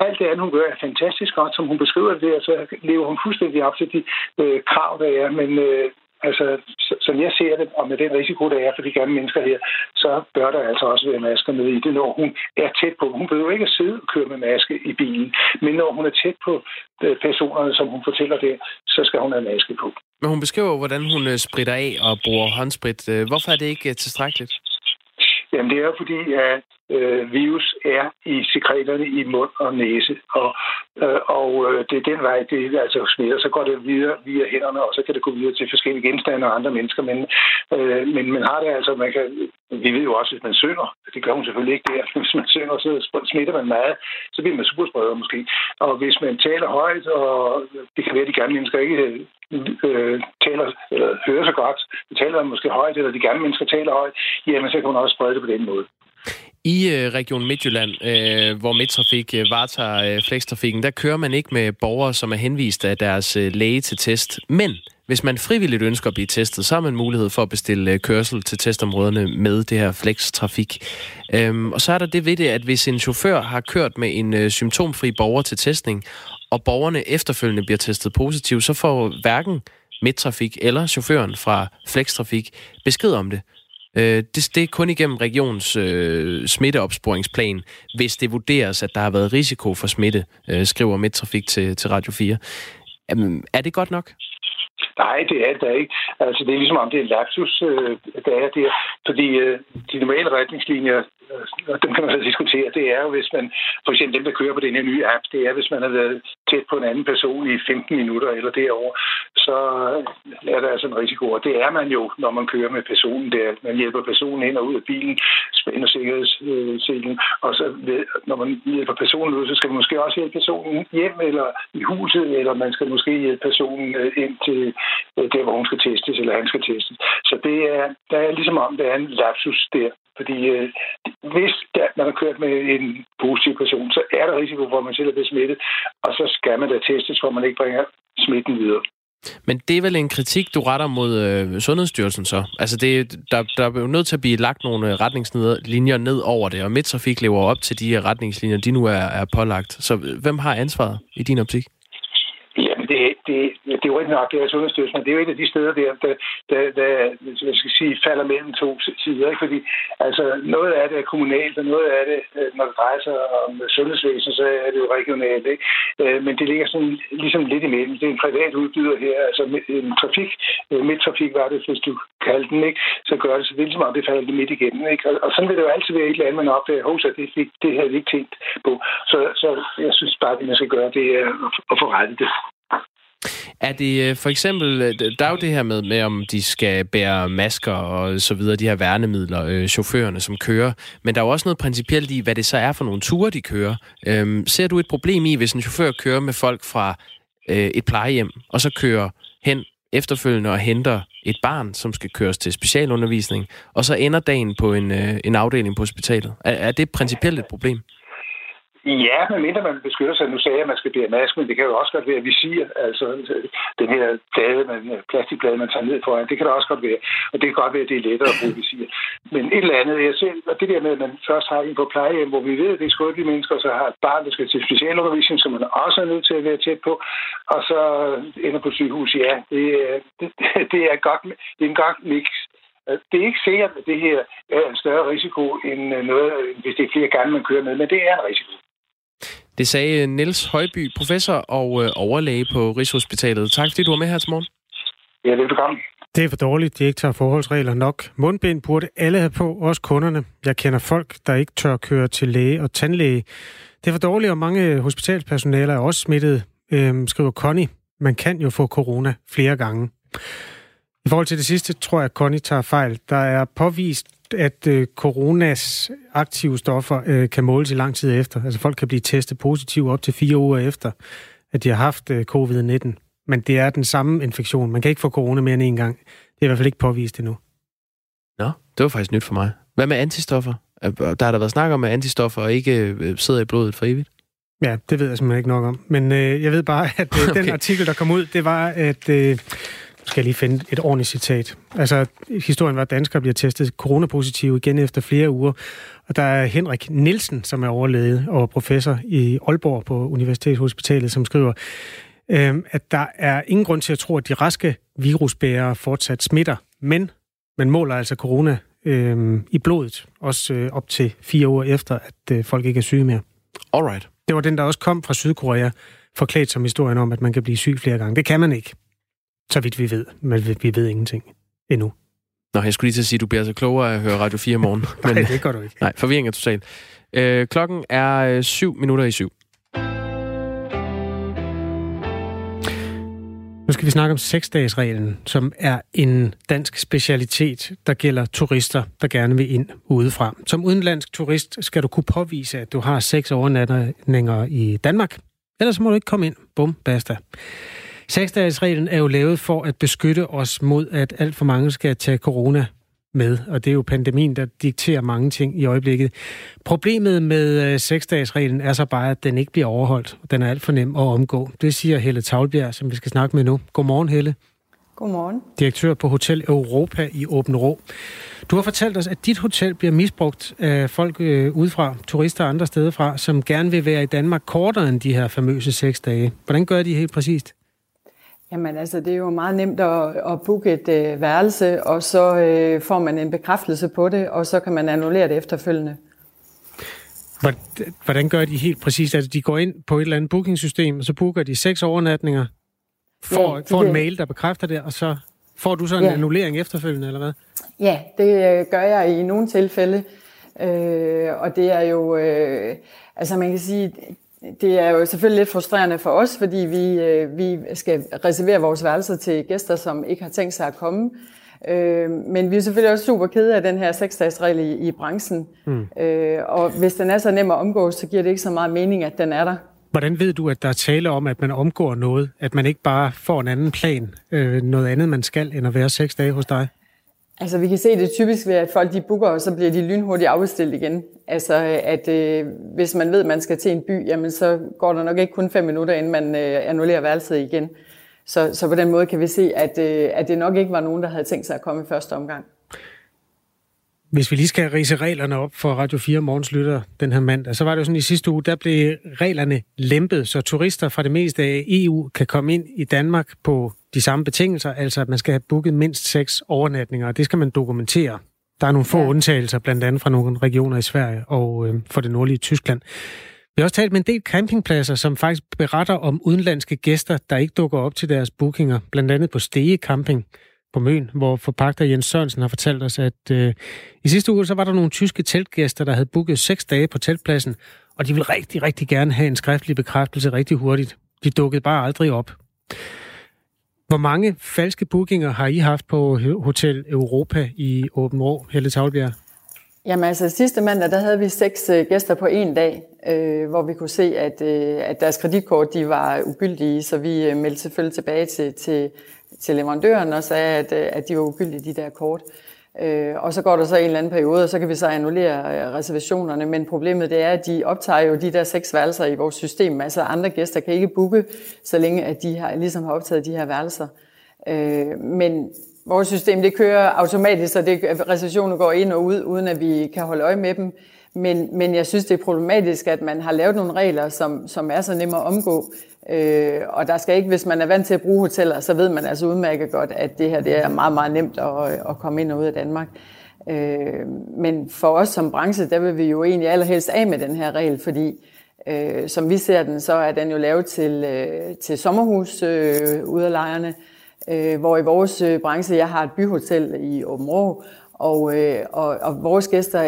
Alt det andet, hun gør, er fantastisk godt, som hun beskriver det, og så lever hun fuldstændig op til de øh, krav, der er. Men øh, altså, som jeg ser det, og med den risiko, der er for de gamle mennesker her, så bør der altså også være masker med i det, når hun er tæt på. Hun behøver ikke at sidde og køre med maske i bilen, men når hun er tæt på øh, personerne, som hun fortæller det, så skal hun have maske på. Men hun beskriver, hvordan hun spritter af og bruger håndsprit. Hvorfor er det ikke tilstrækkeligt? Jamen, det er fordi, at øh, virus er i sekreterne i mund og næse, og, øh, og det er den vej, det altså smitter. Så går det videre via hænderne, og så kan det gå videre til forskellige genstande og andre mennesker. Men, øh, men man har det altså, man kan, vi ved jo også, hvis man synger, det gør hun selvfølgelig ikke der, hvis man synger, så smitter man meget, så bliver man superspreder måske. Og hvis man taler højt, og det kan være, at de gamle mennesker ikke øh, taler, eller hører så godt, de taler måske højt, eller de gamle mennesker taler højt, jamen så kan hun også sprede det på den måde. I øh, Region Midtjylland, øh, hvor Midttrafik øh, varetager øh, flextrafikken, der kører man ikke med borgere, som er henvist af deres øh, læge til test. Men hvis man frivilligt ønsker at blive testet, så har man mulighed for at bestille øh, kørsel til testområderne med det her flextrafik. Øhm, og så er der det ved det, at hvis en chauffør har kørt med en øh, symptomfri borger til testning, og borgerne efterfølgende bliver testet positiv, så får hverken Midttrafik eller chaufføren fra flextrafik besked om det. Det, det er kun igennem regionens øh, smitteopsporingsplan, hvis det vurderes, at der har været risiko for smitte, øh, skriver Midttrafik til, til Radio fire. Jamen, er det godt nok? Nej, det er det da ikke. Altså, det er ligesom om det er en lapsus, øh, der er der. Fordi øh, de normale retningslinjer, og dem kan man så diskutere, det er jo, hvis man, for eksempel dem, der kører på den her nye app, det er, hvis man har været tæt på en anden person i femten minutter eller derovre, så er der altså en risiko. Og det er man jo, når man kører med personen der. Man hjælper personen ind og ud af bilen, spænder sikkerhedsselen, og så ved, når man hjælper personen ud, så skal man måske også hjælpe personen hjem eller i huset, eller man skal måske hjælpe personen ind til der, hvor hun skal testes, eller han skal testes. Så det er, der er ligesom om, der er en lapsus der. Fordi øh, hvis der, man har kørt med en positiv person, så er der risiko for, at man selv er besmittet, og så skal man da testes, for man ikke bringer smitten videre. Men det er vel en kritik, du retter mod øh, Sundhedsstyrelsen så? Altså, det, der, der er jo nødt til at blive lagt nogle retningslinjer ned over det, og Midttrafik lever op til de retningslinjer, de nu er, er pålagt. Så hvem har ansvaret i din optik? Jamen, det, det, det er jo ikke nok, det er Sundhedsstyrelsen, men det er jo et af de steder, der, der, der, der jeg skal sige, falder mellem to sider. Ikke? Fordi altså, noget af det er kommunalt, og noget af det, når det drejer sig om sundhedsvæsen, så er det jo regionalt. Ikke? Men det ligger sådan, ligesom lidt imellem. Det er en privat udbyder her, altså en trafik, Midttrafik var det, hvis du kaldte den, ikke? Så gør det så vildt som om, det falder lidt midt igennem. Ikke? Og, og sådan vil det jo altid være et eller andet, man opdager, hos at det, det havde vi ikke tænkt på. Så, så jeg synes bare, at det, man skal gøre, det er at få rettet det. Er det for eksempel, der er jo det her med, med om de skal bære masker og så videre, de her værnemidler, øh, chaufførerne, som kører, men der er jo også noget principielt i, hvad det så er for nogle ture, de kører. Øhm, ser du et problem i, hvis en chauffør kører med folk fra øh, et plejehjem, og så kører hen efterfølgende og henter et barn, som skal køres til specialundervisning, og så ender dagen på en, øh, en afdeling på hospitalet? Er, er det principielt et problem? Ja, medmindre man beskytter sig. Nu sagde jeg, at man skal bære maske, men det kan jo også godt være visir, altså den her plade, man, plastikplade, man tager ned foran, det kan der også godt være. Og det kan godt være, at det er lettere at bruge visir. Men et eller andet, jeg selv, og det der med, at man først har en på plejehjem, hvor vi ved, at det er skrøbelige mennesker, og så har et barn, der skal til specialundervisning, som man også er nødt til at være tæt på, og så ender på sygehus. Ja, det, det, det er godt, det er en godt mix. Det er ikke sikkert, at det her er en større risiko, end noget, hvis det er flere gange, man kører med, men det er en risiko. Det sagde Niels Højby, professor og overlæge på Rigshospitalet. Tak fordi du var med her til morgen. Ja, velbekomme. Det er for dårligt, de ikke tager forholdsregler nok. Mundbind burde alle have på, også kunderne. Jeg kender folk, der ikke tør køre til læge og tandlæge. Det er for dårligt, og mange hospitalspersonaler er også smittet, øhm, skriver Connie. Man kan jo få corona flere gange. I forhold til det sidste, tror jeg, at Connie tager fejl. Der er påvist, at øh, coronas aktive stoffer øh, kan måles i lang tid efter. Altså folk kan blive testet positivt op til fire uger efter, at de har haft øh, covid nitten. Men det er den samme infektion. Man kan ikke få corona mere end en gang. Det er i hvert fald ikke påvist endnu. Nå, det var faktisk nyt for mig. Hvad med antistoffer? Der har der været snak om, at antistoffer ikke øh, sidder i blodet for evigt. Ja, det ved jeg simpelthen ikke nok om. Men øh, jeg ved bare, at øh, okay. Den artikel, der kom ud, det var, at... Øh, skal jeg lige finde et ordentligt citat. Altså, historien var, at danskere bliver testet coronapositive igen efter flere uger. Og der er Henrik Nielsen, som er overlæge og professor i Aalborg på Universitetshospitalet, som skriver, øh, at der er ingen grund til at tro, at de raske virusbærere fortsat smitter. Men man måler altså corona øh, i blodet, også øh, op til fire uger efter, at øh, folk ikke er syge mere. Alright. Det var den, der også kom fra Sydkorea, forklædt som historien om, at man kan blive syg flere gange. Det kan man ikke. Så vidt vi ved, men vi ved ingenting endnu. Nå, jeg skulle lige til at sige, at du bliver så klogere at høre Radio fire i morgen. Nej, men, det gør du ikke. Nej, forvirring er totalt. Øh, klokken er syv minutter i syv. Nu skal vi snakke om seksdagesreglen, som er en dansk specialitet, der gælder turister, der gerne vil ind udefra. Som udenlandsk turist skal du kunne påvise, at du har seks overnatninger i Danmark. Ellers må du ikke komme ind. Bum, basta. Seksdagesreglen er jo lavet for at beskytte os mod, at alt for mange skal tage corona med. Og det er jo pandemien, der dikterer mange ting i øjeblikket. Problemet med seksdagesreglen er så bare, at den ikke bliver overholdt. Den er alt for nem at omgå. Det siger Helle Tavlbjerg, som vi skal snakke med nu. Godmorgen, Helle. Godmorgen. Direktør på Hotel Europa i Aabenraa. Du har fortalt os, at dit hotel bliver misbrugt af folk udefra, turister og andre steder fra, som gerne vil være i Danmark kortere end de her famøse seks dage. Hvordan gør de helt præcist? Jamen altså, det er jo meget nemt at, at booke et øh, værelse, og så øh, får man en bekræftelse på det, og så kan man annullere det efterfølgende. Hvordan, hvordan gør de helt præcist? Altså, de går ind på et eller andet bookingsystem, og så booker de seks overnatninger, får, ja, de, får en mail, der bekræfter det, og så får du så en ja. annullering efterfølgende, eller hvad? Ja, det øh, gør jeg i nogle tilfælde, øh, og det er jo, øh, altså man kan sige... Det er jo selvfølgelig lidt frustrerende for os, fordi vi, vi skal reservere vores værelser til gæster, som ikke har tænkt sig at komme. Men vi er selvfølgelig også super kede af den her seksdagsregel i, i branchen. Mm. Og hvis den er så nem at omgås, så giver det ikke så meget mening, at den er der. Hvordan ved du, at der er tale om, at man omgår noget? At man ikke bare får en anden plan, noget andet man skal, end at være seks dage hos dig? Altså, vi kan se det typisk ved, at folk de booker, og så bliver de lynhurtigt afbestilt igen. Altså, at øh, hvis man ved, at man skal til en by, jamen, så går der nok ikke kun fem minutter, inden man øh, annullerer værelset igen. Så, så på den måde kan vi se, at, at det nok ikke var nogen, der havde tænkt sig at komme i første omgang. Hvis vi lige skal ridse reglerne op for Radio fire Morgens lytter den her mandag, så var det jo sådan i sidste uge, der blev reglerne lempet, så turister fra det meste af E U kan komme ind i Danmark på de samme betingelser, altså at man skal have booket mindst seks overnatninger, og det skal man dokumentere. Der er nogle få ja. undtagelser, blandt andet fra nogle regioner i Sverige og øh, for det nordlige Tyskland. Vi har også talt med en del campingpladser, som faktisk beretter om udenlandske gæster, der ikke dukker op til deres bookinger, blandt andet på Stege Camping på Møn, hvor forpagter Jens Sørensen har fortalt os, at øh, i sidste uge så var der nogle tyske teltgæster, der havde booket seks dage på teltpladsen, og de ville rigtig, rigtig gerne have en skriftlig bekræftelse rigtig hurtigt. De dukkede bare aldrig op. Hvor mange falske bookinger har I haft på Hotel Europa i Aabenraa, Helle Tavlbjerg? Jamen altså sidste mandag, der havde vi seks øh, gæster på en dag, øh, hvor vi kunne se, at, øh, at deres kreditkort de var ugyldige, så vi øh, meldte selvfølgelig tilbage til, til, til leverandøren og sagde, at, øh, at de var ugyldige, de der kort. Øh, og så går der så en eller anden periode, og så kan vi så annullere øh, reservationerne, men problemet det er, at de optager jo de der seks værelser i vores system. Altså andre gæster kan ikke booke, så længe at de har, ligesom har optaget de her værelser. Øh, men... Vores system det kører automatisk, så reservationen går ind og ud, uden at vi kan holde øje med dem. Men, men jeg synes, det er problematisk, at man har lavet nogle regler, som, som er så nemme at omgå. Øh, og der skal ikke, hvis man er vant til at bruge hoteller, så ved man altså udmærket godt, at det her det er meget, meget nemt at, at komme ind og ud af Danmark. Øh, men for os som branche, der vil vi jo egentlig allerhelst af med den her regel, fordi øh, som vi ser den, så er den jo lavet til, øh, til sommerhus øh, ude af lejerne. Hvor i vores branche, jeg har et byhotel i Aabenraa, og, og, og vores gæster,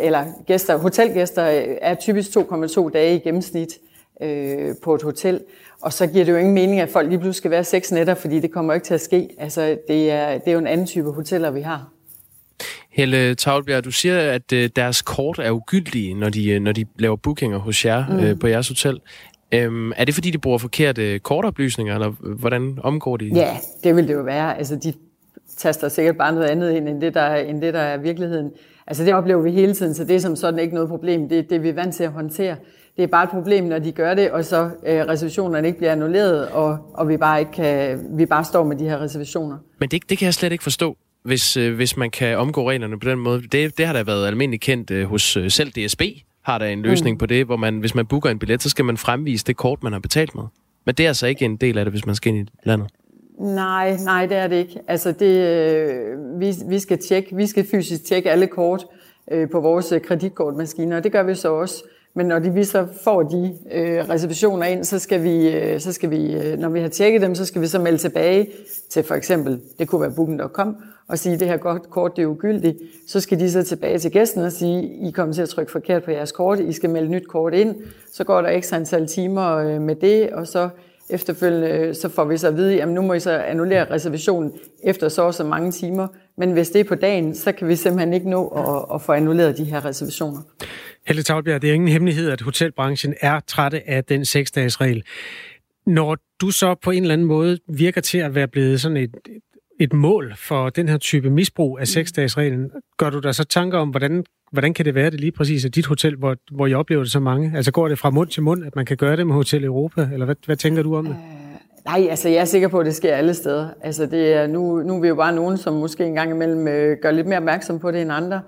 eller gæster, hotelgæster er typisk to komma to dage i gennemsnit øh, på et hotel. Og så giver det jo ingen mening, at folk lige pludselig skal være seks nætter, fordi det kommer ikke til at ske. Altså, det er, det er jo en anden type hoteller, vi har. Helle Tavlbjerg, du siger, at deres kort er ugyldige, når de, når de laver bookinger hos jer mm. øh, på jeres hotel. Øhm, er det fordi, de bruger forkerte kortoplysninger, eller hvordan omgår de? Ja, det vil det jo være. Altså, de taster sikkert bare noget andet ind, end det, der, end det, der er virkeligheden. Altså, det oplever vi hele tiden, så det er som sådan ikke noget problem. Det er det, vi er vant til at håndtere. Det er bare et problem, når de gør det, og så øh, reservationerne ikke bliver annulleret, og, og vi, bare ikke kan, vi bare står med de her reservationer. Men det, det kan jeg slet ikke forstå. Hvis, øh, hvis man kan omgå reglerne på den måde. Det, det har da været almindeligt kendt øh, hos øh, selv D S B. Har der en løsning mm. på det, hvor man, hvis man booker en billet, så skal man fremvise det kort, man har betalt med. Men det er altså ikke en del af det, hvis man skal ind i landet. Nej, nej, det er det ikke. Altså, det, øh, vi, vi, skal tjekke, vi skal fysisk tjekke alle kort øh, på vores kreditkortmaskiner, og det gør vi så også. Men når de, vi så får de øh, reservationer ind, så skal vi, øh, så skal vi øh, når vi har tjekket dem, så skal vi så melde tilbage til for eksempel, det kunne være booking punktum com, og sige, det her kort det er ugyldigt. Så skal de så tilbage til gæsten og sige, I kommer til at trykke forkert på jeres kort, I skal melde nyt kort ind. Så går der x antal timer øh, med det, og så efterfølgende øh, så får vi så at vide, at nu må I så annullere reservationen efter så og så mange timer. Men hvis det er på dagen, så kan vi simpelthen ikke nå at, at få annulleret de her reservationer. Helle Tavlbjerg, det er ingen hemmelighed, at hotelbranchen er trætte af den seks-dages regel. Når du så på en eller anden måde virker til at være blevet sådan et, et mål for den her type misbrug af seks-dages reglen, gør du dig så tanker om, hvordan, hvordan kan det være, det lige præcis er dit hotel, hvor, hvor I oplever det så mange? Altså går det fra mund til mund, at man kan gøre det med Hotel Europa, eller hvad, hvad tænker du om det? Nej, altså jeg er sikker på, at det sker alle steder. Altså det er, nu, nu er vi jo bare nogen, som måske en gang imellem øh, gør lidt mere opmærksom på det end andre.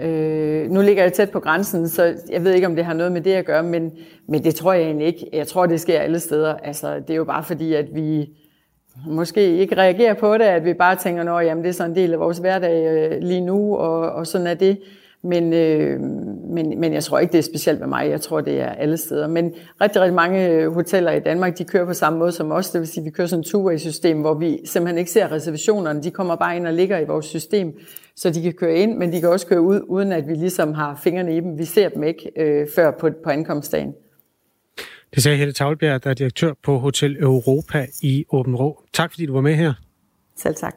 Øh, nu ligger jeg tæt på grænsen, så jeg ved ikke, om det har noget med det at gøre, men, men det tror jeg egentlig ikke. Jeg tror, det sker alle steder. Altså det er jo bare fordi, at vi måske ikke reagerer på det, at vi bare tænker, nå, jamen det er sådan en del af vores hverdag øh, lige nu, og, og sådan er det. Men, øh, men, men jeg tror ikke, det er specielt med mig. Jeg tror, det er alle steder. Men rigtig, rigtig mange hoteller i Danmark, de kører på samme måde som os. Det vil sige, at vi kører sådan en two-way-system, hvor vi simpelthen ikke ser reservationerne. De kommer bare ind og ligger i vores system, så de kan køre ind, men de kan også køre ud, uden at vi ligesom har fingrene i dem. Vi ser dem ikke øh, før på, på ankomstdagen. Det sagde Helle Tavlbjerg, der er direktør på Hotel Europa i Aabenraa. Tak fordi du var med her. Selv tak.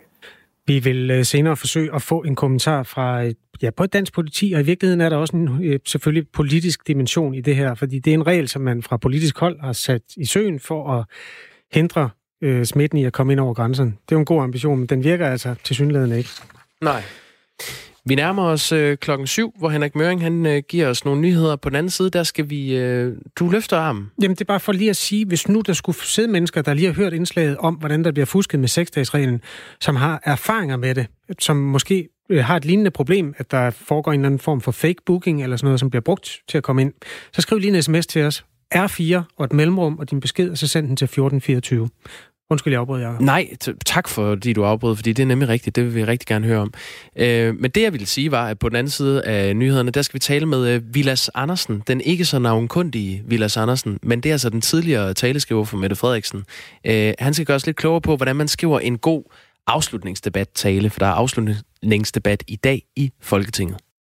Vi vil senere forsøge at få en kommentar fra ja, både dansk politi, og i virkeligheden er der også en selvfølgelig politisk dimension i det her, fordi det er en regel, som man fra politisk hold har sat i søen for at hindre øh, smitten i at komme ind over grænsen. Det er jo en god ambition, men den virker altså tilsyneladende ikke. Nej. Vi nærmer os øh, klokken syv, hvor Henrik Møring han, øh, giver os nogle nyheder. På den anden side, der skal vi... Øh, du løfter armen. Jamen, det er bare for lige at sige, hvis nu der skulle sidde mennesker, der lige har hørt indslaget om, hvordan der bliver fusket med seksdagsreglen, som har erfaringer med det, som måske øh, har et lignende problem, at der foregår en eller anden form for fake booking eller sådan noget, som bliver brugt til at komme ind, så skriv lige en sms til os. R fire og et mellemrum og din besked, og så send den til fjorten fireogtyve. Undskyld, jeg afbrød, Jacob. Nej, t- tak fordi du afbrød, fordi det er nemlig rigtigt. Det vil vi rigtig gerne høre om. Øh, men det, jeg ville sige, var, at på den anden side af nyhederne, der skal vi tale med øh, Vilas Andersen. Den ikke så navnkundige Vilas Andersen, men det er altså den tidligere taleskriver for Mette Frederiksen. Øh, han skal gøre os lidt klogere på, hvordan man skriver en god afslutningsdebat-tale, for der er afslutningsdebat i dag i Folketinget.